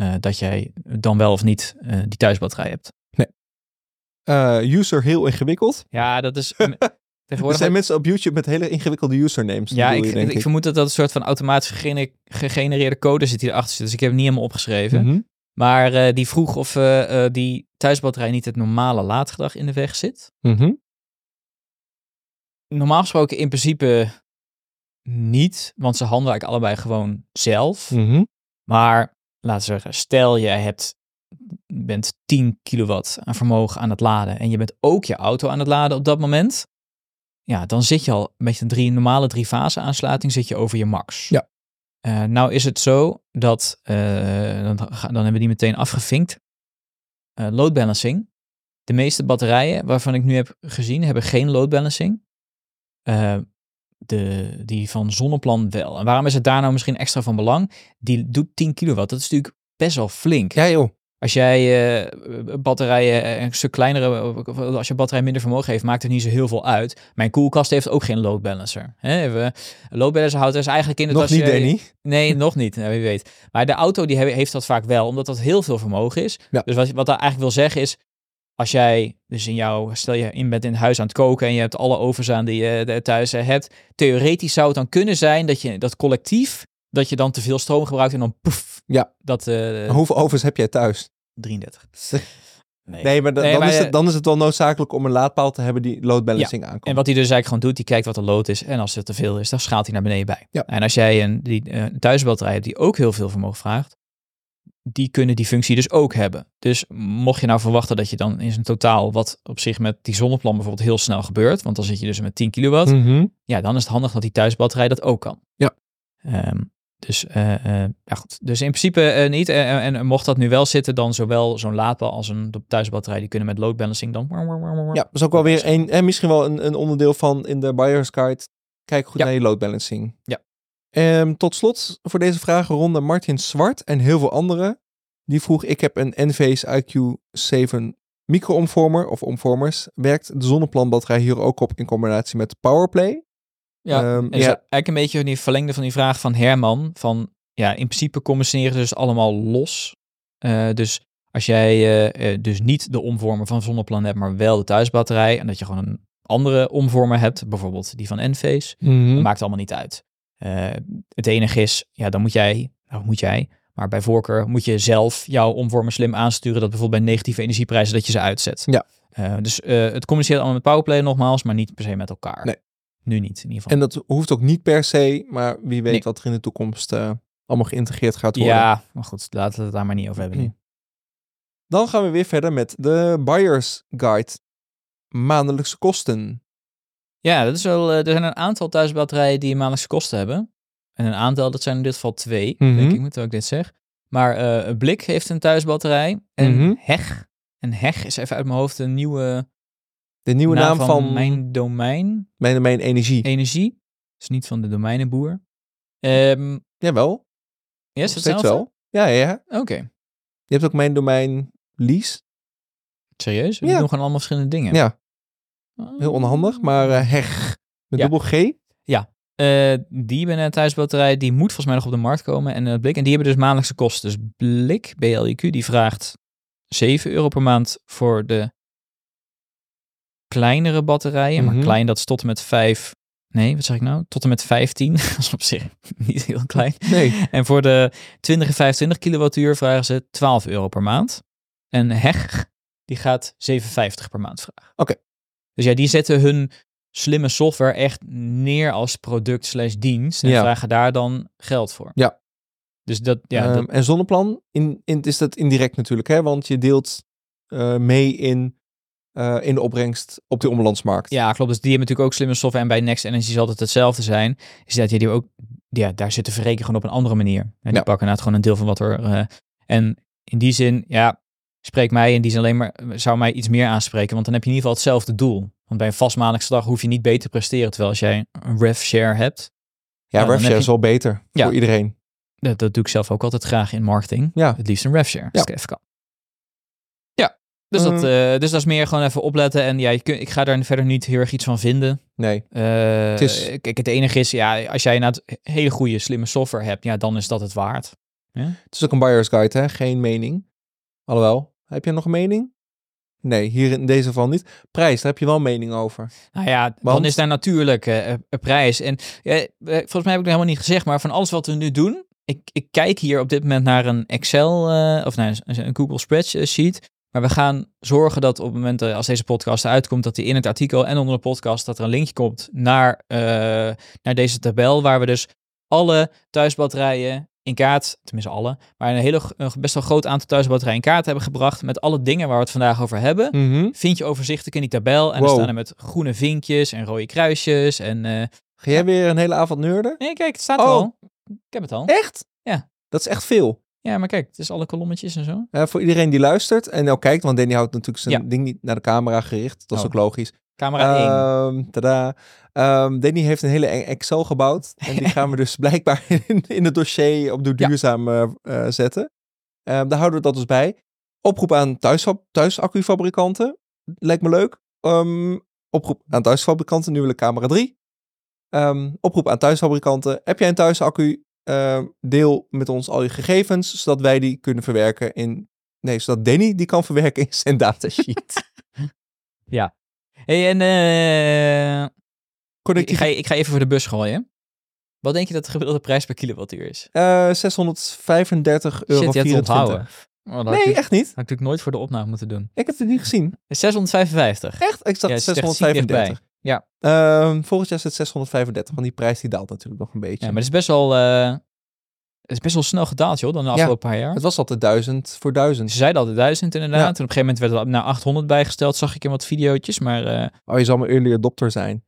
Uh, dat jij dan wel of niet uh, die thuisbatterij hebt. Nee. Uh, user heel ingewikkeld. Ja, dat is... m- tegenwoordig... Er zijn mensen op YouTube met hele ingewikkelde usernames. Ja, ik, je, denk ik, ik vermoed dat dat een soort van automatisch gegener- gegenereerde code zit die erachter zit. Dus ik heb het niet helemaal opgeschreven. Mm-hmm. Maar uh, die vroeg of uh, uh, die thuisbatterij niet het normale laadgedrag in de weg zit. Mm-hmm. Normaal gesproken in principe niet. Want ze handelen eigenlijk allebei gewoon zelf. Mm-hmm. Maar... Laten we zeggen, stel je hebt bent tien kilowatt aan vermogen aan het laden en je bent ook je auto aan het laden op dat moment, ja, dan zit je al met een drie, normale drie fase aansluiting zit je over je max. Ja. Uh, nou is het zo dat, uh, dan, dan hebben we die meteen afgevinkt, uh, load balancing. De meeste batterijen waarvan ik nu heb gezien, hebben geen load balancing. Uh, de, die van Zonneplan wel. En waarom is het daar nou misschien extra van belang? Die doet tien kilowatt, dat is natuurlijk best wel flink. Ja joh. Als jij uh, batterijen een stuk kleinere, als je batterij minder vermogen heeft, maakt het niet zo heel veel uit. Mijn koelkast heeft ook geen load balancer. Een load balancer houdt dus eigenlijk in dat nog als niet, je... Danny? Nee, nog niet. Nou, wie weet. Maar de auto die heeft dat vaak wel, omdat dat heel veel vermogen is. Ja. Dus wat, wat dat eigenlijk wil zeggen is, als jij dus in jouw, stel je in bent in het huis aan het koken en je hebt alle ovens aan die je thuis hebt. Theoretisch zou het dan kunnen zijn dat je dat collectief, dat je dan te veel stroom gebruikt en dan poef. Ja. Dat, uh, hoeveel ovens heb jij thuis? drieëndertig. Nee, nee maar, dan, nee, maar is het, dan is het wel noodzakelijk om een laadpaal te hebben die load balancing ja. aankomt. En wat hij dus eigenlijk gewoon doet, die kijkt wat de load is. En als het te veel is, dan schaalt hij naar beneden bij. Ja. En als jij een, die, een thuisbatterij hebt die ook heel veel vermogen vraagt, die kunnen die functie dus ook hebben. Dus mocht je nou verwachten dat je dan in zijn totaal, wat op zich met die zonneplan bijvoorbeeld heel snel gebeurt, want dan zit je dus met tien kilowatt, mm-hmm. ja, dan is het handig dat die thuisbatterij dat ook kan. Ja. Um, Dus, uh, uh, ja goed. Dus in principe uh, niet. Uh, en mocht dat nu wel zitten, dan zowel zo'n laadpaal als een thuisbatterij, die kunnen met load balancing dan... Ja, dat is ook wel weer een, en misschien wel een, een onderdeel van in de buyer's guide. Kijk goed ja. naar je load balancing. Ja. Um, tot slot voor deze vragenronde Martin Zwart en heel veel anderen. Die vroeg, ik heb een Enphase I Q zeven micro-omvormer of omvormers. Werkt de zonneplanbatterij hier ook op in combinatie met Powerplay? Ja, um, ja. Is eigenlijk een beetje die verlengde van die vraag van Herman. Van ja, in principe communiceren ze dus allemaal los. Uh, dus als jij uh, dus niet de omvormer van Zonneplan hebt, maar wel de thuisbatterij. En dat je gewoon een andere omvormer hebt, bijvoorbeeld die van Enphase. Mm-hmm. Dat maakt allemaal niet uit. Uh, het enige is, ja, dan moet jij, nou moet jij, maar bij voorkeur moet je zelf jouw omvormer slim aansturen. Dat bijvoorbeeld bij negatieve energieprijzen dat je ze uitzet. Ja. Uh, dus uh, het communiceert allemaal met Powerplay nogmaals, maar niet per se met elkaar. Nee. Nu niet, in ieder geval. En dat hoeft ook niet per se, maar wie weet nee. wat er in de toekomst uh, allemaal geïntegreerd gaat worden. Ja, maar goed, laten we het daar maar niet over hebben nu. Dan gaan we weer verder met de Buyer's Guide. Maandelijkse kosten. Ja, dat is wel, er zijn een aantal thuisbatterijen die maandelijkse kosten hebben. En een aantal, dat zijn in dit geval twee, mm-hmm. denk ik, moet ik dit zeggen. Maar uh, Blik heeft een thuisbatterij. En mm-hmm. Heg. En Heg is even uit mijn hoofd een nieuwe... De nieuwe naam, naam van, van... Mijn Domein. Mijn Domein Energie. Energie. Dus niet van de domeinenboer. Um, Jawel. Ja, is dat wel? Ja, ja. Oké. Okay. Je hebt ook Mijn Domein Lease. Serieus? We ja. doen gewoon allemaal verschillende dingen. Ja. Oh. Heel onhandig, maar uh, Heg. Met ja. dubbel G. Ja. Uh, die ben een thuisbatterij. Die moet volgens mij nog op de markt komen. En uh, Blik. En die hebben dus maandelijkse kosten. Dus Blik, B L I Q, die vraagt zeven euro per maand voor de kleinere batterijen, mm-hmm. maar klein dat is tot en met vijf, nee, wat zeg ik nou? Tot en met vijftien, dat is op zich niet heel klein. Nee. En voor de twintig en vijfentwintig kilowattuur vragen ze twaalf euro per maand. En Heg, die gaat zeven vijftig per maand vragen. Oké. Okay. Dus ja, die zetten hun slimme software echt neer als product slash dienst en ja. vragen daar dan geld voor. Ja. Dus dat, ja. Um, dat... En Zonneplan, in, in, is dat indirect natuurlijk, hè? Want je deelt uh, mee in Uh, in de opbrengst op de omlandsmarkt. Ja, klopt. Dus die hebben natuurlijk ook slimme software. En bij Next Energy zal het hetzelfde zijn. Is dat je die ook, ja, daar zitten verrekenen gewoon op een andere manier. En die ja. pakken inderdaad gewoon een deel van wat er. Uh, en in die zin, ja, spreek mij in die zin alleen maar, zou mij iets meer aanspreken. Want dan heb je in ieder geval hetzelfde doel. Want bij een vastmaandelijkse dag hoef je niet beter te presteren. Terwijl als jij een rev share hebt. Ja, ja rev share je... is wel beter ja. voor iedereen. Dat, dat doe ik zelf ook altijd graag in marketing. Ja. Het liefst een rev share. Ja. Als ik even kan. Dus, dat, uh, dus dat is meer gewoon even opletten. En ja, je kun, ik ga daar verder niet heel erg iets van vinden. Nee. Uh, het is... Kijk, het enige is, ja, als jij inderdaad hele goede, slimme software hebt, ja, dan is dat het waard. Ja? Het is ook een buyer's guide, hè? Geen mening. Alhoewel, heb je nog een mening? Nee, hier in deze geval niet. Prijs, daar heb je wel een mening over. Nou ja, Want... dan is daar natuurlijk uh, een prijs. En uh, volgens mij heb ik het helemaal niet gezegd, maar van alles wat we nu doen, ik, ik kijk hier op dit moment naar een Excel, uh, of nee, een Google Spreadsheet. Maar we gaan zorgen dat op het moment als deze podcast uitkomt, dat die in het artikel en onder de podcast, dat er een linkje komt naar, uh, naar deze tabel, waar we dus alle thuisbatterijen in kaart, tenminste alle, maar een hele een best wel groot aantal thuisbatterijen in kaart hebben gebracht met alle dingen waar we het vandaag over hebben. Mm-hmm. Vind je overzichtelijk in die tabel en wow. er staan er met groene vinkjes en rode kruisjes en... Uh, Ga jij weer een hele avond neurden? Nee, kijk, het staat oh. er al. Ik heb het al. Echt? Ja. Dat is echt veel. Ja, maar kijk, het is alle kolommetjes en zo. Ja, voor iedereen die luistert en ook kijkt, want Danny houdt natuurlijk zijn ja. ding niet naar de camera gericht. Dat is oh. ook logisch. Camera um, één. Tada. Um, Danny heeft een hele Excel gebouwd. En die gaan we dus blijkbaar in, in het dossier op Doe Duurzaam ja. uh, zetten. Um, daar houden we dat dus bij. Oproep aan thuis, thuisaccufabrikanten. Lijkt me leuk. Um, oproep aan thuisfabrikanten. Nu wil ik camera drie. Um, oproep aan thuisfabrikanten. Heb jij een thuisaccu? Uh, deel met ons al je gegevens, zodat wij die kunnen verwerken in... Nee, zodat Danny die kan verwerken in zijn datasheet. ja. Hey, en... Uh... Connectief... Ik, ga, ik ga even voor de bus gooien. Wat denk je dat de gemiddelde prijs per kilowattuur is? Uh, zeshonderdvijfendertig euro. Shit, je hebt het onthouden. Oh, nee, ik, echt niet. Dat had ik natuurlijk nooit voor de opname moeten doen. Ik heb het niet gezien. zeshonderdvijfenvijftig. Echt? Ik zat ja, zeshonderdvijfendertig. Ja. Um, volgend jaar is het zeshonderdvijfendertig, want die prijs die daalt natuurlijk nog een beetje. Ja, maar het is best wel, uh, het is best wel snel gedaald, joh, dan de afgelopen ja, paar jaar. Het was altijd duizend voor duizend. Ze zeiden altijd duizend, inderdaad. Ja. En op een gegeven moment werd het naar achthonderd bijgesteld, zag ik in wat videootjes, maar... Uh... Oh, je zal maar early adopter zijn.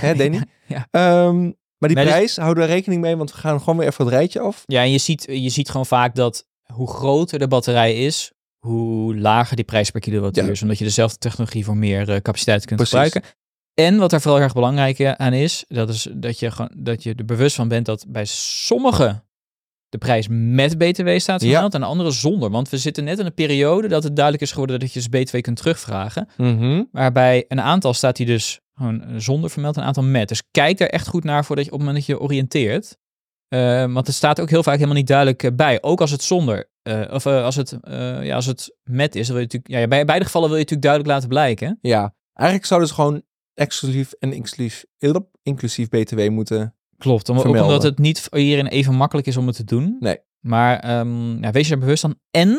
Hè, Danny? ja. Um, maar die maar prijs, dus... houden we rekening mee, want we gaan gewoon weer even het rijtje af. Ja, en je ziet, je ziet gewoon vaak dat hoe groter de batterij is... hoe lager die prijs per kilowattuur ja. is. Omdat je dezelfde technologie voor meer uh, capaciteit kunt Precies. gebruiken. En wat daar vooral erg belangrijk aan is... dat is dat je, gewoon, dat je er bewust van bent dat bij sommige de prijs met B T W staat... Ja. en andere zonder. Want we zitten net in een periode dat het duidelijk is geworden... dat je dus B T W kunt terugvragen. Mm-hmm. Maar bij een aantal staat die dus gewoon zonder vermeld... een aantal met. Dus kijk daar echt goed naar voordat je op het moment dat je oriënteert. Uh, want het staat ook heel vaak helemaal niet duidelijk bij. Ook als het zonder... Uh, of uh, als, het, uh, ja, als het met is, dan wil je natuurlijk... Ja, bij beide gevallen wil je natuurlijk duidelijk laten blijken. Ja, eigenlijk zouden ze gewoon exclusief en inclusief, inclusief B T W moeten Klopt, om, ook omdat het niet hierin even makkelijk is om het te doen. Nee. Maar um, ja, wees je er bewust van. En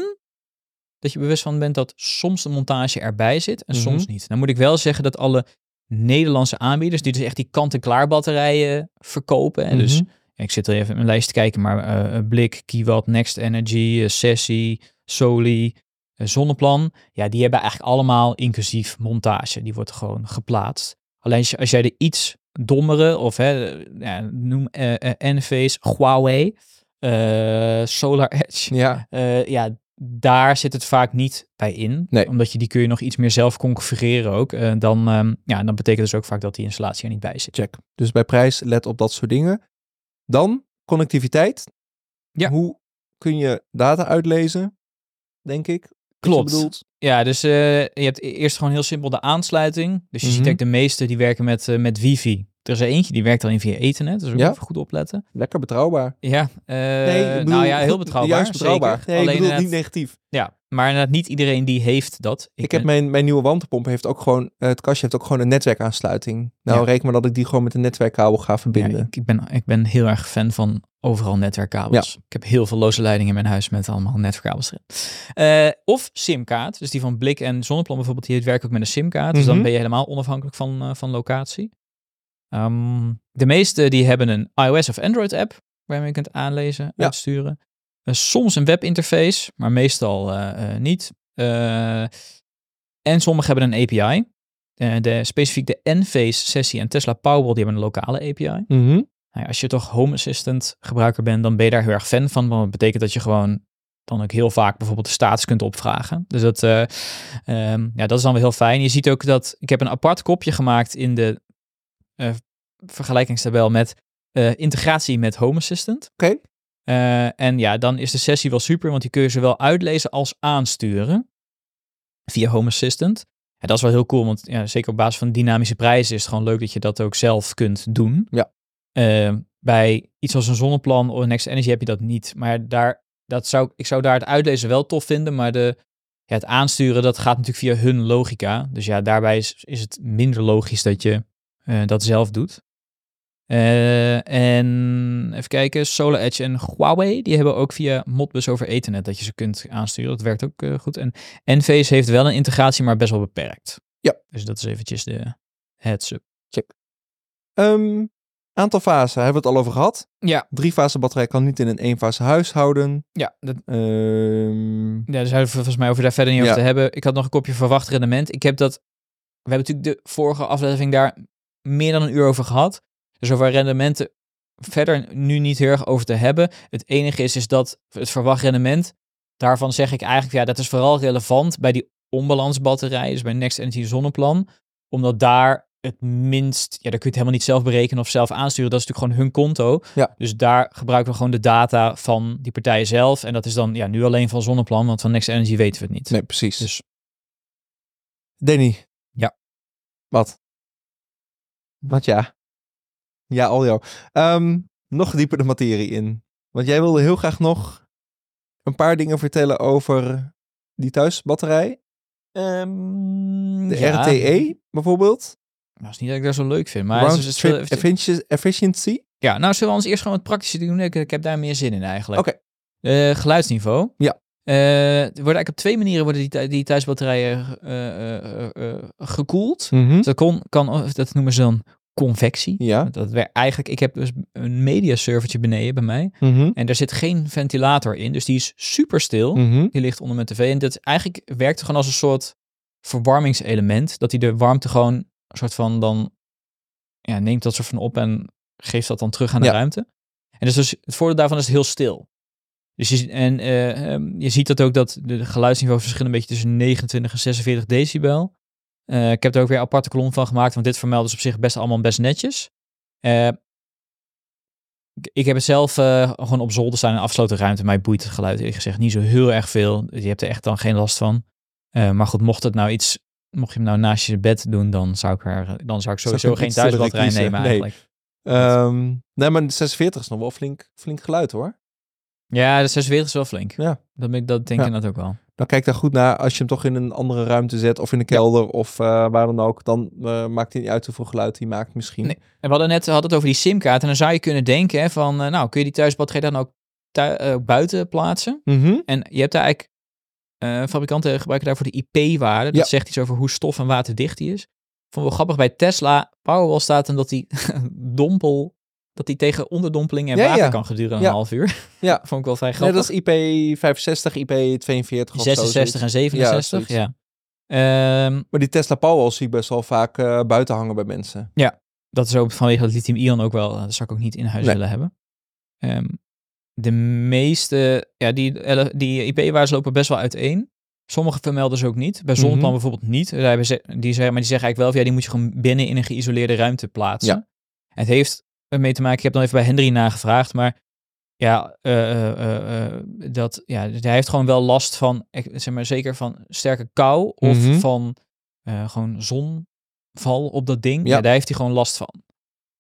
dat je bewust van bent dat soms de montage erbij zit en mm-hmm. soms niet. Dan moet ik wel zeggen dat alle Nederlandse aanbieders... die dus echt die kant-en-klaar batterijen verkopen... en mm-hmm. dus ik zit er even in mijn lijst te kijken, maar uh, Blik, KeyWatt, Next Energy, uh, Sessie, Soli, uh, Zonneplan. Ja, die hebben eigenlijk allemaal inclusief montage. Die wordt gewoon geplaatst. Alleen als jij er iets dommere of hè, ja, noem uh, uh, Enphase, Huawei, uh, Solar Edge. Ja. Uh, ja, daar zit het vaak niet bij in. Nee. Omdat je die kun je nog iets meer zelf configureren ook. Uh, dan, um, ja, dan betekent dus ook vaak dat die installatie er niet bij zit. Check. Dus bij prijs, let op dat soort dingen. Dan connectiviteit. Ja. Hoe kun je data uitlezen, denk ik? Klopt. Ja, dus uh, je hebt eerst gewoon heel simpel de aansluiting. Dus je mm-hmm. ziet ook de meeste die werken met, uh, met wifi. Er is er eentje die werkt alleen via Ethernet. Dus ook ja. even goed opletten. Lekker betrouwbaar. Ja, uh, nee, bedoel, nou ja, heel betrouwbaar. Juist betrouwbaar. Nee, alleen ik bedoel niet negatief. Ja, maar inderdaad niet iedereen die heeft dat. Ik, ik heb mijn, mijn nieuwe warmtepomp heeft ook gewoon, uh, het kastje heeft ook gewoon een netwerkaansluiting. Nou, ja. reken maar dat ik die gewoon met een netwerkkabel ga verbinden. Ja, ik, ik, ben, ik ben heel erg fan van overal netwerkkabels. Ja. Ik heb heel veel loze leidingen in mijn huis met allemaal netwerkkabels erin. Uh, of simkaart. Dus die van Blik en Zonneplan bijvoorbeeld, die werken ook met een simkaart. Mm-hmm. Dus dan ben je helemaal onafhankelijk van, uh, van locatie. Um, de meeste die hebben een iOS of Android app waarmee je kunt aanlezen, ja. uitsturen. Uh, soms een webinterface, maar meestal uh, uh, niet. Uh, en sommigen hebben een A P I. Uh, de, specifiek de Enphase, Sessie en Tesla Powerwall, die hebben een lokale A P I. Mm-hmm. Nou ja, als je toch Home Assistant gebruiker bent, dan ben je daar heel erg fan van. Want dat betekent dat je gewoon dan ook heel vaak bijvoorbeeld de status kunt opvragen. Dus dat, uh, um, ja, dat is dan wel heel fijn. Je ziet ook dat ik heb een apart kopje gemaakt in de Uh, vergelijkingstabel met uh, integratie met Home Assistant. Oké. Okay. Uh, en ja, dan is de Sessie wel super, want die kun je zowel uitlezen als aansturen via Home Assistant. En dat is wel heel cool, want ja, zeker op basis van dynamische prijzen is het gewoon leuk dat je dat ook zelf kunt doen. Ja. Uh, bij iets als een Zonneplan of een Next Energy heb je dat niet. Maar daar, dat zou, ik zou daar het uitlezen wel tof vinden, maar de ja, het aansturen, dat gaat natuurlijk via hun logica. Dus ja, daarbij is, is het minder logisch dat je Uh, dat zelf doet. Uh, en even kijken, Solar Edge en Huawei, die hebben ook via Modbus over Ethernet dat je ze kunt aansturen. Dat werkt ook uh, goed. En Enphase heeft wel een integratie, maar best wel beperkt. Ja. Dus dat is eventjes de heads up. Check. Um, Aantal fasen, hebben we het al over gehad. Ja. Drie fase batterij kan niet in een eenfase huishouden. Ja. Dat... Um... ja, dus hebben we volgens mij over daar verder niet over ja. te hebben. Ik had nog een kopje verwacht rendement. Ik heb dat... We hebben natuurlijk de vorige aflevering daar meer dan een uur over gehad. Dus over rendementen verder nu niet heel erg over te hebben. Het enige is, is dat het verwacht rendement... Daarvan zeg ik eigenlijk, ja, dat is vooral relevant bij die onbalansbatterijen, dus bij Next Energy Zonneplan, omdat daar het minst, ja, daar kun je het helemaal niet zelf berekenen of zelf aansturen, dat is natuurlijk gewoon hun konto. Ja. Dus daar gebruiken we gewoon de data van die partijen zelf en dat is dan ja nu alleen van Zonneplan, want van Next Energy weten we het niet. Nee, precies. Dus... Danny. Ja. Wat? Wat ja. Ja, al jou. Um, nog dieper de materie in, want jij wilde heel graag nog een paar dingen vertellen over die thuisbatterij. Um, de ja. R T E bijvoorbeeld. Nou, het is niet dat ik dat zo leuk vind. Maar het is, het is efficiency. efficiency. Ja, nou zullen we ons eerst gewoon wat praktische doen. Ik, ik heb daar meer zin in eigenlijk. Oké. Okay. Uh, geluidsniveau. Ja. Uh, er worden eigenlijk op twee manieren worden die, die thuisbatterijen uh, uh, uh, gekoeld. Mm-hmm. Dus dat, kon, kan, dat noemen ze dan convectie. Ja. Dat werd eigenlijk, ik heb dus een mediaservertje beneden bij mij. Mm-hmm. En daar zit geen ventilator in. Dus die is super stil. Mm-hmm. Die ligt onder mijn tv. En dat eigenlijk werkt gewoon als een soort verwarmingselement. Dat hij de warmte gewoon een soort van dan ja, neemt dat soort van op en geeft dat dan terug aan de ja. ruimte. En dus, dus het voordeel daarvan is heel stil. Dus je, en uh, je ziet dat ook dat de geluidsniveau verschillen een beetje tussen negenentwintig en zesenveertig decibel. Uh, ik heb er ook weer een aparte kolom van gemaakt, want dit vermeldt dus op zich best allemaal best netjes. Uh, ik heb het zelf uh, gewoon op zolder staan in een afgesloten ruimte. Mij boeit het geluid eerlijk gezegd niet zo heel erg veel. Je hebt er echt dan geen last van. Uh, maar goed, mocht het nou iets, mocht je hem nou naast je bed doen, dan zou ik, er, dan zou ik sowieso zou ik geen thuisbatterij nemen nee. eigenlijk. Um, nee, maar de zesenveertig is nog wel flink, flink geluid hoor. Ja, de zesenveertig is wel flink. Ja. Dat, ben ik, dat denk ik ja. dat ook wel. Dan kijk daar goed naar. Als je hem toch in een andere ruimte zet of in de kelder ja. of uh, waar dan ook, dan uh, maakt hij niet uit hoeveel geluid hij maakt misschien. Nee. En we hadden net hadden het over die simkaart en dan zou je kunnen denken hè, van, uh, nou kun je die thuisbatterij dan ook thui- uh, buiten plaatsen? Mm-hmm. En je hebt daar eigenlijk, uh, fabrikanten gebruiken daarvoor de I P-waarde. Dat ja. zegt iets over hoe stof- en waterdicht die is. Vond wel grappig bij Tesla Powerwall staat en dat die dompel, dat die tegen onderdompeling en ja, water ja. kan gedurende ja. een half uur. Ja. Vond ik wel vrij grappig. Nee, dat is I P vijfenzestig, I P tweeënveertig of zesenzestig zo, en zevenenzestig, ja. ja. Um, maar die Tesla Powerwall zie ik best wel vaak uh, buiten hangen bij mensen. Ja, dat is ook vanwege dat lithium-ion ook wel. Dat zou ik ook niet in huis nee. willen hebben. Um, de meeste, ja, die, die I P-waardes lopen best wel uiteen. Sommige vermelden ze ook niet. Bij Zonneplan mm-hmm. bijvoorbeeld niet. Daar hebben ze, die zeggen, maar die zeggen eigenlijk wel, of, ja, die moet je gewoon binnen in een geïsoleerde ruimte plaatsen. Ja. Het heeft mee te maken. Ik heb dan even bij Henry nagevraagd, maar ja, uh, uh, uh, dat, ja, hij heeft gewoon wel last van, zeg maar zeker van sterke kou of mm-hmm. van uh, gewoon zonval op dat ding. Ja. Ja, daar heeft hij gewoon last van.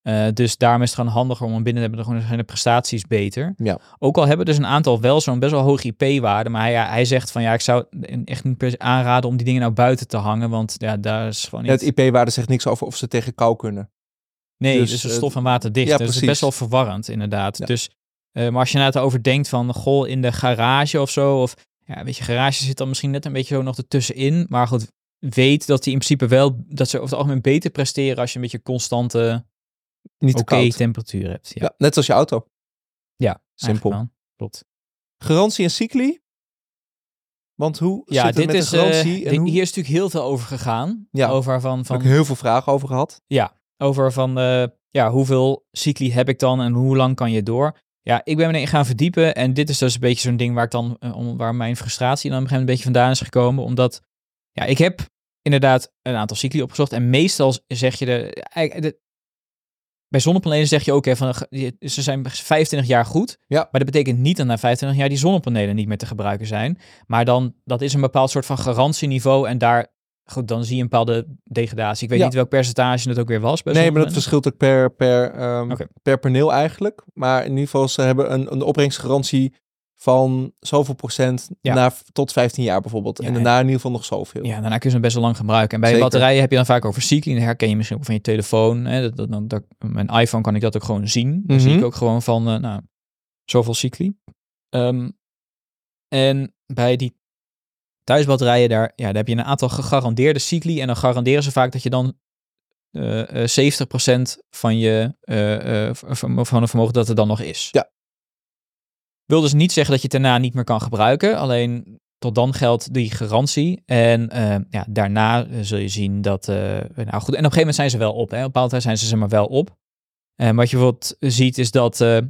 Uh, dus daarom is het gewoon handiger om hem binnen te hebben, dan gewoon de prestaties beter. Ja. Ook al hebben dus een aantal wel zo'n best wel hoge I P-waarde, maar hij, ja, hij zegt van ja, ik zou echt niet per se aanraden om die dingen nou buiten te hangen, want ja, daar is gewoon niet... Ja, het I P-waarde zegt niks over of ze tegen kou kunnen. Nee, dus, dus het stof- en waterdicht. Ja, dus het is best wel verwarrend, inderdaad. Ja. Dus, uh, maar als je nou over denkt van, goh, in de garage of zo, of ja, weet je, garage zit dan misschien net een beetje zo nog ertussenin, maar goed, weet dat die in principe wel, dat ze over het algemeen beter presteren als je een beetje constante, niet te koud temperatuur hebt. Ja. Ja, net als je auto. Ja, simpel. Klopt. Garantie en cycli? Want hoe ja, zit dit met is, de garantie? Uh, en dit, hoe... Hier is natuurlijk heel veel over gegaan. Ja, over van, van... Heb ik heel veel vragen over gehad. Ja. Over van, uh, ja, hoeveel cycli heb ik dan en hoe lang kan je door? Ja, ik ben me erin gaan verdiepen en dit is dus een beetje zo'n ding waar ik dan, uh, om, waar mijn frustratie dan op een gegeven moment een beetje vandaan is gekomen. Omdat, ja, ik heb inderdaad een aantal cycli opgezocht en meestal zeg je de, de bij zonnepanelen zeg je ook, hè, van, ze zijn vijfentwintig jaar goed, ja. maar dat betekent niet dat na vijfentwintig jaar die zonnepanelen niet meer te gebruiken zijn. Maar dan, dat is een bepaald soort van garantieniveau en daar... Goed, dan zie je een bepaalde degradatie. Ik weet ja. niet welk percentage dat ook weer was. Nee, maar dat verschilt ook per, per, um, okay. per paneel eigenlijk. Maar in ieder geval, ze hebben een, een opbrengstgarantie van zoveel procent ja. na, tot vijftien jaar bijvoorbeeld. Ja, en daarna ja. in ieder geval nog zoveel. Ja, daarna kun je ze best wel lang gebruiken. En bij Zeker. batterijen heb je dan vaak over cycling. Dat herken je misschien ook van je telefoon. Hè? Dat, dat, dat, dat, mijn iPhone kan ik dat ook gewoon zien. Dan mm-hmm. zie ik ook gewoon van uh, nou, zoveel cycli. Um, en bij die thuisbatterijen, daar, ja, daar heb je een aantal gegarandeerde cycli en dan garanderen ze vaak dat je dan uh, zeventig procent van, je, uh, uh, van het vermogen dat er dan nog is. Ja. Wil dus niet zeggen dat je het daarna niet meer kan gebruiken. Alleen tot dan geldt die garantie. En uh, ja, daarna uh, zul je zien dat... Uh, nou goed, en op een gegeven moment zijn ze wel op. Hè. Op een bepaalde tijd zijn ze ze maar wel op. En wat je bijvoorbeeld ziet is dat... Uh, uh,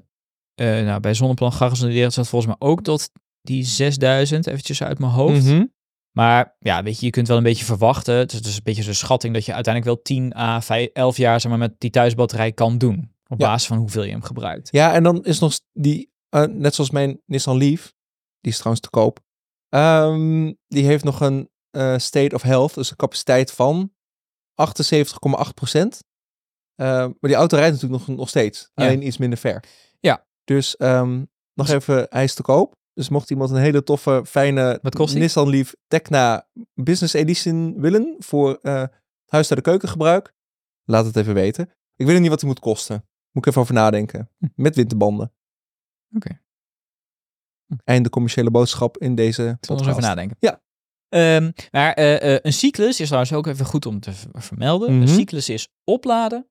nou, bij Zonneplan gegarandeerd staat volgens mij ook tot die zesduizend. Eventjes uit mijn hoofd. Mm-hmm. Maar ja, weet je, je kunt wel een beetje verwachten. Het is dus een beetje zo'n schatting dat je uiteindelijk wel tien à elf jaar zeg maar, met die thuisbatterij kan doen. Op ja. basis van hoeveel je hem gebruikt. Ja, en dan is nog die... Uh, net zoals mijn Nissan Leaf, die is trouwens te koop, um, die heeft nog een uh, state of health, dus een capaciteit van achtenzeventig komma acht procent. Uh, maar die auto rijdt natuurlijk nog, nog steeds, alleen ja. iets minder ver. Ja. Dus um, nog dus... even, hij is te koop. Dus mocht iemand een hele toffe, fijne Nissan Leaf Tecna Business Edition willen voor uh, huis naar de keuken gebruik, laat het even weten. Ik weet niet wat die moet kosten. Moet ik even over nadenken. Hm. Met winterbanden. Oké. Okay. Hm. Einde commerciële boodschap in deze podcast. Zullen we er even nadenken. Ja. Um, maar uh, uh, een cyclus is trouwens ook even goed om te vermelden. Mm-hmm. Een cyclus is opladen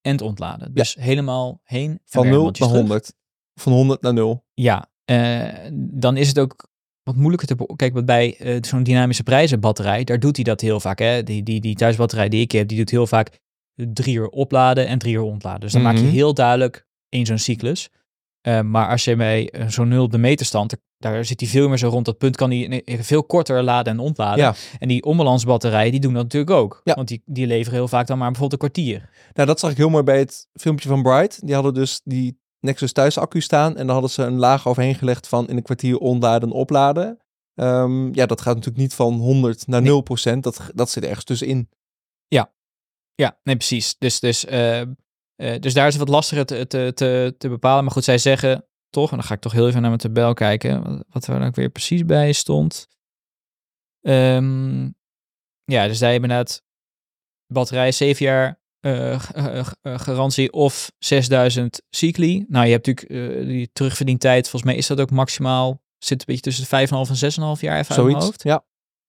en ontladen. Dus ja. helemaal heen. Van nul naar honderd. Terug. Van honderd naar nul. Ja. Uh, dan is het ook wat moeilijker te bekijken. Kijk, wat bij uh, zo'n dynamische prijzenbatterij, daar doet hij dat heel vaak. Hè? Die, die, die thuisbatterij die ik heb, die doet heel vaak drie uur opladen en drie uur ontladen. Dus dan mm-hmm. maak je heel duidelijk in zo'n cyclus. Uh, maar als je bij uh, zo'n nul op de meterstand, daar zit hij veel meer zo rond dat punt, kan hij veel korter laden en ontladen. Ja. En die onbalansbatterijen, die doen dat natuurlijk ook. Ja. Want die, die leveren heel vaak dan maar bijvoorbeeld een kwartier. Nou, dat zag ik heel mooi bij het filmpje van Bright. Die hadden dus die Nexus thuis accu staan en daar hadden ze een laag overheen gelegd van in een kwartier ontladen en opladen. Um, ja, dat gaat natuurlijk niet van honderd naar nee. nul procent. Dat, dat zit ergens tussenin. Ja, ja, nee, precies. Dus... dus uh... Uh, dus daar is het wat lastiger te, te, te, te bepalen. Maar goed, zij zeggen toch... En dan ga ik toch heel even naar mijn tabel kijken. Wat, wat er ook weer precies bij stond. Um, ja, dus zij hebben inderdaad... Batterij zeven jaar uh, g- g- garantie of zesduizend cycli. Nou, je hebt natuurlijk uh, die terugverdientijd. Volgens mij is dat ook maximaal... Zit een beetje tussen de vijf komma vijf en zes komma vijf jaar even uit mijn hoofd. Ja.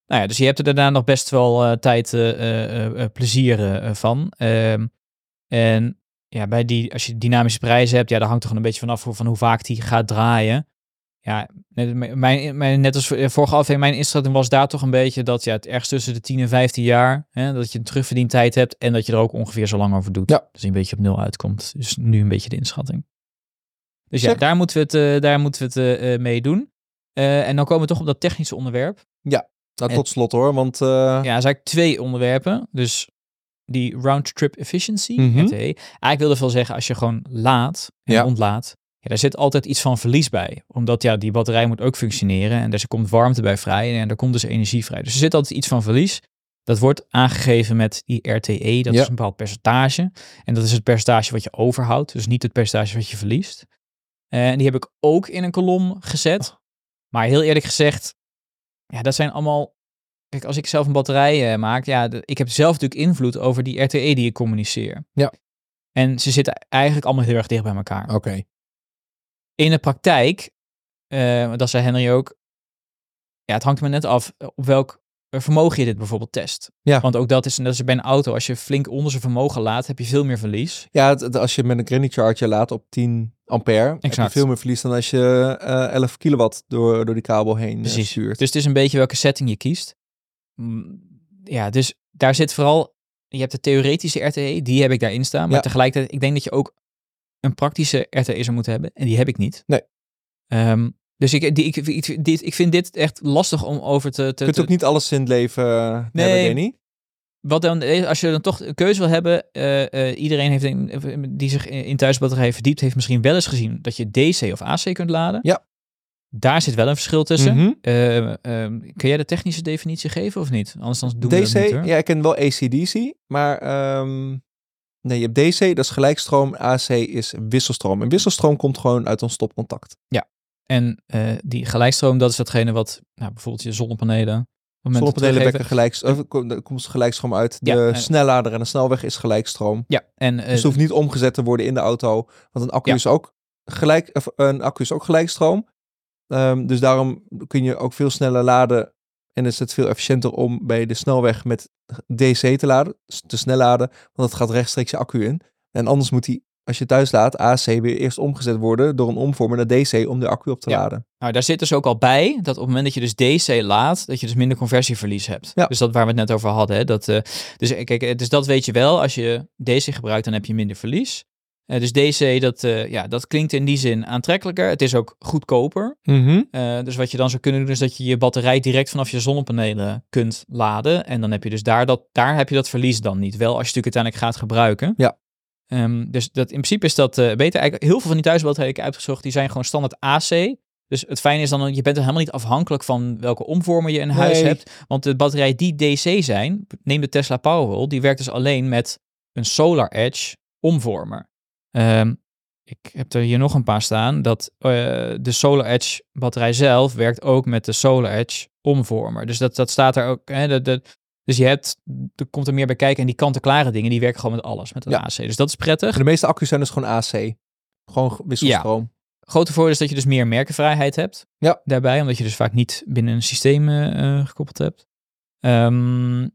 Nou ja, dus je hebt er daarna nog best wel uh, tijd uh, uh, uh, plezier uh, van. Um, en... Ja, bij die, als je dynamische prijzen hebt, ja, daar hangt toch een beetje vanaf van hoe vaak die gaat draaien. Ja, net, mijn, mijn, net als vorige aflevering, mijn inschatting was daar toch een beetje dat ja, het ergens tussen de tien en vijftien jaar, hè, dat je een terugverdientijd hebt en dat je er ook ongeveer zo lang over doet. Ja. Dus je een beetje op nul uitkomt. Dus nu een beetje de inschatting. Dus ja, daar moeten we het, uh, daar moeten we het uh, mee doen. Uh, en dan komen we toch op dat technische onderwerp. Ja, nou, en, tot slot hoor, want... Uh... Ja, er zijn eigenlijk twee onderwerpen, dus... Die round-trip efficiency, mm-hmm. R T E. Eigenlijk wilde veel zeggen, als je gewoon laat en ja. ontlaat, ja, daar zit altijd iets van verlies bij. Omdat ja, die batterij moet ook functioneren en daar komt warmte bij vrij en daar komt dus energie vrij. Dus er zit altijd iets van verlies. Dat wordt aangegeven met die R T E, dat ja. is een bepaald percentage. En dat is het percentage wat je overhoudt, dus niet het percentage wat je verliest. En die heb ik ook in een kolom gezet. Oh. Maar heel eerlijk gezegd, ja, dat zijn allemaal... Kijk, als ik zelf een batterij uh, maak, ja, de, ik heb zelf natuurlijk invloed over die R T E die ik communiceer. Ja. En ze zitten eigenlijk allemaal heel erg dicht bij elkaar. Oké. Okay. In de praktijk, uh, dat zei Henry ook, ja, het hangt me net af op welk vermogen je dit bijvoorbeeld test. Ja. Want ook dat is, dat is bij een auto, als je flink onder zijn vermogen laat, heb je veel meer verlies. Ja, het, het, als je met een Greenwich charge laat op tien ampère, exact. Heb je veel meer verlies dan als je uh, elf kilowatt door, door die kabel heen uh, stuurt. Dus het is een beetje welke setting je kiest. Ja, dus daar zit vooral... Je hebt de theoretische R T E, die heb ik daarin staan. Maar ja. tegelijkertijd, ik denk dat je ook een praktische R T E zou moeten hebben. En die heb ik niet. Nee. Um, dus ik, die, ik, ik, dit, ik vind dit echt lastig om over te... te je kunt ook niet alles in het leven nee, hebben, Danny. Wat dan, als je dan toch een keuze wil hebben... Uh, uh, iedereen heeft in, die zich in thuisbatterij verdiept... heeft misschien wel eens gezien dat je D C of A C kunt laden. Ja. Daar zit wel een verschil tussen. Mm-hmm. Uh, uh, kun jij de technische definitie geven of niet? Anders dan doen we D C, dat niet, hoor. Ja, ik ken wel A C D C, maar um, nee, je hebt D C, dat is gelijkstroom. A C is wisselstroom. En wisselstroom komt gewoon uit ons stopcontact. Ja, en uh, die gelijkstroom, dat is datgene wat, nou, bijvoorbeeld je zonnepanelen... Zonnepanelen wekken gelijks, uh, komt gelijkstroom uit. De ja, en, snellader en de snelweg is gelijkstroom. Ja, en, uh, dus het hoeft niet omgezet te worden in de auto, want een accu, ja. is, ook gelijk, uh, een accu is ook gelijkstroom. Um, dus daarom kun je ook veel sneller laden En is het veel efficiënter om bij de snelweg met D C te laden, te snel laden, want dat gaat rechtstreeks je accu in. En anders moet die, als je thuis laat, A C weer eerst omgezet worden door een omvormer naar D C om de accu op te ja. laden. Nou, daar zit dus ook al bij dat op het moment dat je dus D C laat, dat je dus minder conversieverlies hebt. Ja. Dus dat waar we het net over hadden. Hè? Dat, uh, dus, kijk, dus dat weet je wel. Als je D C gebruikt, dan heb je minder verlies. Uh, dus D C, dat, uh, ja, dat klinkt in die zin aantrekkelijker. Het is ook goedkoper. Mm-hmm. Uh, dus wat je dan zou kunnen doen, is dat je je batterij direct vanaf je zonnepanelen kunt laden. En dan heb je dus daar dat, daar heb je dat verlies dan niet. Wel als je het natuurlijk uiteindelijk gaat gebruiken. Ja. Um, dus dat, in principe is dat uh, beter. Eigenlijk heel veel van die thuisbatterijen heb ik uitgezocht, die zijn gewoon standaard A C. Dus het fijne is dan, je bent er helemaal niet afhankelijk van welke omvormer je in huis nee. hebt. Want de batterijen die D C zijn, neem de Tesla Powerwall, die werkt dus alleen met een Solar Edge omvormer. Um, ik heb er hier nog een paar staan. Dat uh, de Solar Edge batterij zelf werkt ook met de Solar Edge omvormer. Dus dat, dat staat er ook. Hè, de, de, dus je hebt, er komt er meer bij kijken. En die kant-en-klare dingen, die werken gewoon met alles. Met een ja. A C. Dus dat is prettig. En de meeste accu's zijn dus gewoon A C. Gewoon wisselstroom. Ja. Grote voordeel is dat je dus meer merkenvrijheid hebt. Ja. Daarbij, omdat je dus vaak niet binnen een systeem uh, gekoppeld hebt. Um,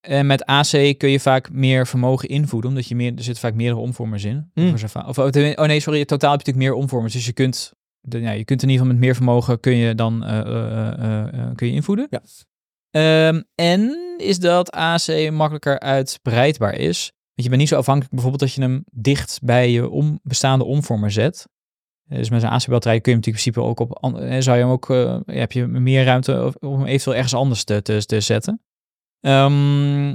en met A C kun je vaak meer vermogen invoeden. Omdat je meer, er zitten vaak meerdere omvormers in. Mm. Of, oh nee, sorry. Totaal heb je natuurlijk meer omvormers. Dus je kunt, de, ja, je kunt in ieder geval met meer vermogen kun je dan uh, uh, uh, uh, kun je invoeden. Ja. Um, en is dat A C makkelijker uitbreidbaar is. Want je bent niet zo afhankelijk bijvoorbeeld dat je hem dicht bij je om, bestaande omvormer zet. Dus met een A C-batterij kun je hem natuurlijk in principe ook op... An- zou je hem ook, uh, heb je meer ruimte om hem eventueel ergens anders te, te, te zetten. Um,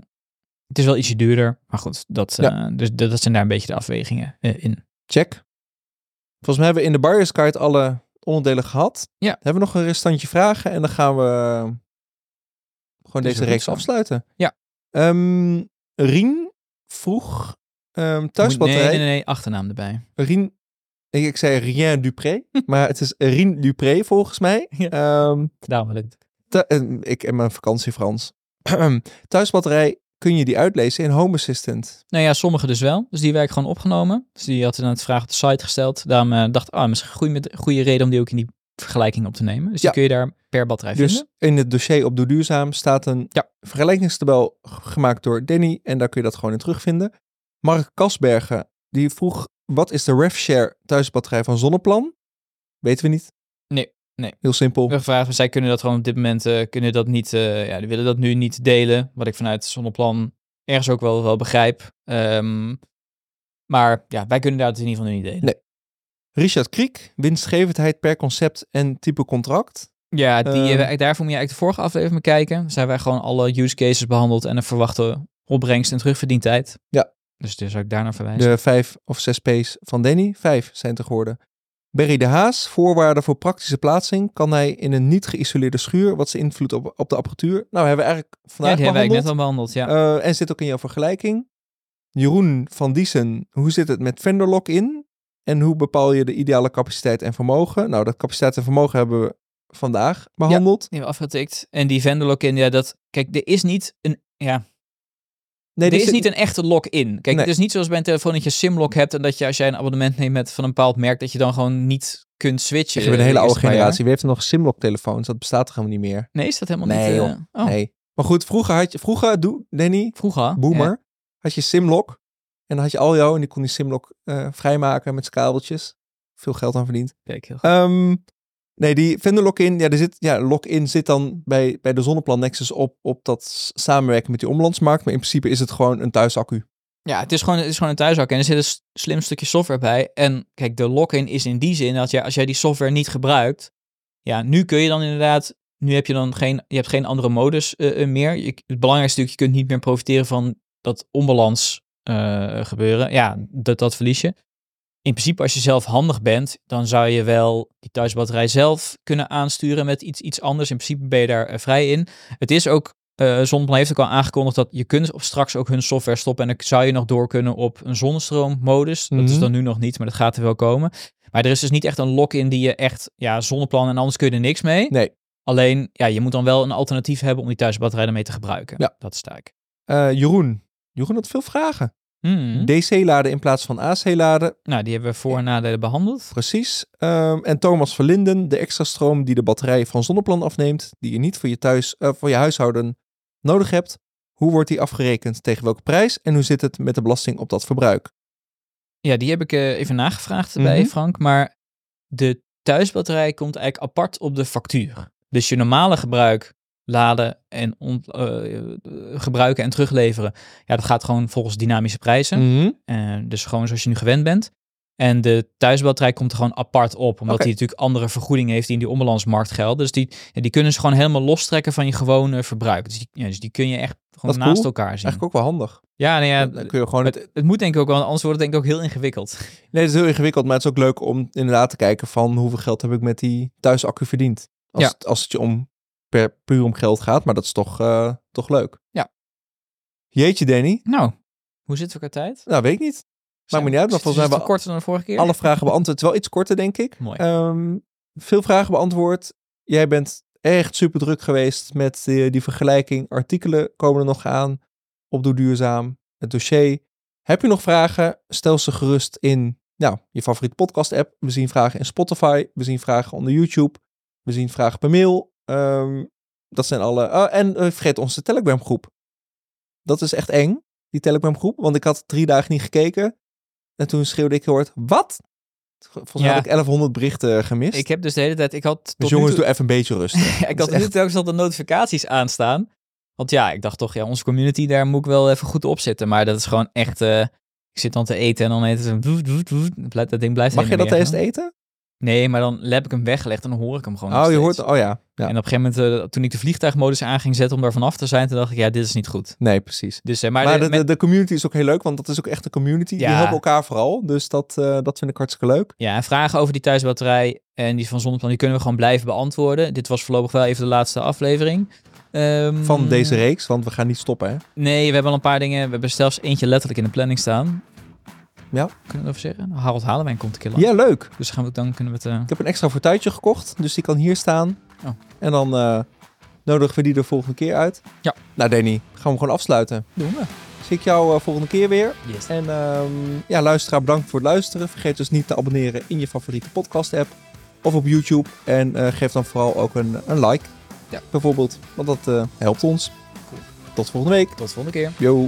het is wel ietsje duurder. Maar goed, dat, uh, ja. dus, dat, dat zijn daar een beetje de afwegingen uh, in. Check. Volgens mij hebben we in de buyer's card alle onderdelen gehad. Ja. Dan hebben we nog een restantje vragen en dan gaan we... Gewoon deze reeks afsluiten. Ja. Um, Rien vroeg um, thuisbatterij. Nee, nee, nee, achternaam erbij. Rien, ik, ik zei Rien Dupré, maar het is Rien Dupré volgens mij. Ja. Um, Namelijk. Th- uh, ik en mijn vakantie Frans. Thuisbatterij, kun je die uitlezen in Home Assistant? Nou ja, sommige dus wel. Dus die werd gewoon opgenomen. Dus die had dan het vraag op de site gesteld. Daarom uh, dacht ik, ah, misschien goede, met, goede reden om die ook in die vergelijking op te nemen. Dus ja. die kun je daar per batterij dus vinden. Dus in het dossier op Doe Duurzaam staat een ja. vergelijkingstabel gemaakt door Danny. En daar kun je dat gewoon in terugvinden. Mark Kasbergen, die vroeg, wat is de RevShare thuisbatterij van Zonneplan? Weten we niet. Nee. nee. Heel simpel. We vragen, zij kunnen dat gewoon op dit moment, uh, kunnen dat niet, uh, ja, die willen dat nu niet delen. Wat ik vanuit Zonneplan ergens ook wel, wel begrijp. Um, maar ja, wij kunnen dat in ieder geval nu niet delen. Nee. Richard Kriek, winstgevendheid per concept en type contract. Ja, die, uh, daarvoor moet je eigenlijk de vorige aflevering bekijken. Dan zijn wij gewoon alle use cases behandeld en een verwachte opbrengst en terugverdientijd. Ja. Dus daar zou ik daarnaar verwijzen. De vijf of zes P's van Danny, vijf zijn te geworden. Barry de Haas, voorwaarden voor praktische plaatsing. Kan hij in een niet geïsoleerde schuur, wat zijn invloed op, op de apparatuur? Nou, hebben we eigenlijk vandaag ja, behandeld. Ja, hebben we net al behandeld, ja. Uh, en zit ook in jouw vergelijking. Jeroen van Diesen, hoe zit het met vendor lock-in? En hoe bepaal je de ideale capaciteit en vermogen? Nou, dat capaciteit en vermogen hebben we vandaag behandeld. Ja, die hebben we afgetikt. En die vendor lock-in, ja, dat... Kijk, er is niet een... Ja. Nee, er is zit... niet een echte lock-in. Kijk, nee. Het is niet zoals bij een telefoon dat je simlock hebt... en dat je als jij een abonnement neemt met van een bepaald merk... dat je dan gewoon niet kunt switchen. We hebben een hele oude generatie. Wie heeft er nog simlock-telefoons? Dat bestaat er helemaal niet meer. Nee, is dat helemaal nee, niet? Joh. Uh, oh. Nee, maar goed, vroeger had je... Vroeger, doe, Danny, vroeger, boomer, ja. had je simlock... En dan had je al jou en die kon die simlock uh, vrijmaken met kabeltjes. Veel geld aan verdiend. Kijk, heel goed. Um, nee, die vendor lock-in, ja, er zit, ja, lock-in zit dan bij, bij de Zonneplan Nexus op, op dat samenwerken met die omlandsmarkt. Maar in principe is het gewoon een thuisaccu. Ja, het is gewoon, het is gewoon een thuisaccu. En er zit een s- slim stukje software bij. En kijk, de lock-in is in die zin dat jij, als jij die software niet gebruikt, ja, nu kun je dan inderdaad... Nu heb je dan geen, je hebt geen andere modus uh, uh, meer. Je, het belangrijkste is natuurlijk, je kunt niet meer profiteren van dat onbalans... Uh, gebeuren. Ja, dat, dat verlies je. In principe, als je zelf handig bent, dan zou je wel die thuisbatterij zelf kunnen aansturen met iets, iets anders. In principe ben je daar uh, vrij in. Het is ook, uh, Zonneplan heeft ook al aangekondigd dat je kunt straks ook hun software stoppen en dan zou je nog door kunnen op een zonnestroommodus. Mm-hmm. Dat is dan nu nog niet, maar dat gaat er wel komen. Maar er is dus niet echt een lock-in die je echt, ja, Zonneplan en anders kun je er niks mee. Nee. Alleen, ja, je moet dan wel een alternatief hebben om die thuisbatterij ermee te gebruiken. Ja. Dat is taak. Uh, Jeroen. Jeroen had veel vragen. Mm. D C-laden in plaats van A C-laden. Nou, die hebben we voor- en nadelen behandeld. Precies. Um, en Thomas Verlinden, de extra stroom die de batterij van Zonneplan afneemt, die je niet voor je, thuis, uh, voor je huishouden nodig hebt. Hoe wordt die afgerekend, tegen welke prijs en hoe zit het met de belasting op dat verbruik? Ja, die heb ik uh, even nagevraagd mm-hmm. bij Frank, maar de thuisbatterij komt eigenlijk apart op de factuur. Dus je normale gebruik, laden en on- uh, gebruiken en terugleveren, ja, dat gaat gewoon volgens dynamische prijzen. Mm-hmm. Uh, dus gewoon zoals je nu gewend bent. En de thuisbatterij komt er gewoon apart op, omdat okay. die natuurlijk andere vergoedingen heeft die in die onbalansmarkt gelden. Dus die, ja, die kunnen ze gewoon helemaal lostrekken van je gewone verbruik. Dus die, ja, dus die kun je echt gewoon naast cool. elkaar zien. Eigenlijk ook wel handig. Ja, nou ja, dan kun je gewoon het, het, het moet denk ik ook wel, anders wordt het denk ik ook heel ingewikkeld. Nee, het is heel ingewikkeld, maar het is ook leuk om inderdaad te kijken van hoeveel geld heb ik met die thuisaccu verdiend. Als, ja. het, als het je om per, puur om geld gaat, maar dat is toch, uh, toch leuk. Ja. Jeetje, Danny. Nou, hoe zitten we qua tijd? Nou, weet ik niet. Maakt me niet uit, maar volgens mij korter dan de vorige keer. Alle vragen beantwoord. Het is wel iets korter, denk ik. Mooi. Um, veel vragen beantwoord. Jij bent echt super druk geweest met die, die vergelijking. Artikelen komen er nog aan op Doe Duurzaam. Het dossier. Heb je nog vragen? Stel ze gerust in nou, je favoriete podcast-app. We zien vragen in Spotify. We zien vragen onder YouTube. We zien vragen per mail. Um, dat zijn alle... Oh, en uh, vergeet onze Telegram-groep. Dat is echt eng, die Telegram-groep. Want ik had drie dagen niet gekeken. En toen schreeuwde ik heel hard, wat? Volgens mij ja. had ik elfhonderd berichten gemist. Ik heb dus de hele tijd... Ik had tot dus jongens, nu toe... doe even een beetje rustig. ik had echt... nu telkens al de notificaties aanstaan. Want ja, ik dacht toch, ja, onze community, daar moet ik wel even goed op zitten. Maar dat is gewoon echt... Uh, ik zit dan te eten en dan eet het... Dat ding blijft... Mag je dat eerst eten? Nee, maar dan heb ik hem weggelegd en dan hoor ik hem gewoon. Oh, je hoort... Oh ja. ja. En op een gegeven moment, uh, toen ik de vliegtuigmodus aan ging zetten om daar vanaf te zijn, toen dacht ik, ja, dit is niet goed. Nee, precies. Dus, uh, maar maar de, de, de community is ook heel leuk, want dat is ook echt een community. Ja. Die helpen elkaar vooral, dus dat, uh, dat vind ik hartstikke leuk. Ja, en vragen over die thuisbatterij en die van Zonneplan, die kunnen we gewoon blijven beantwoorden. Dit was voorlopig wel even de laatste aflevering. Um, van deze reeks, want we gaan niet stoppen, hè? Nee, we hebben al een paar dingen. We hebben zelfs eentje letterlijk in de planning staan. Ja. Kunnen we het over zeggen? Harald Halewijn komt een keer lang. Ja, leuk. Dus gaan we, dan kunnen we het... Uh... Ik heb een extra fortuitje gekocht, dus die kan hier staan. Oh. En dan uh, nodigen we die de volgende keer uit. Ja. Nou, Danny, gaan we gewoon afsluiten. Doen we. Zie ik jou uh, volgende keer weer. Yes. En um, ja, luisteraar, bedankt voor het luisteren. Vergeet dus niet te abonneren in je favoriete podcast-app of op YouTube. En uh, geef dan vooral ook een, een like, ja. bijvoorbeeld. Want dat uh, helpt ons. Cool. Tot volgende week. Tot de volgende keer. Yo.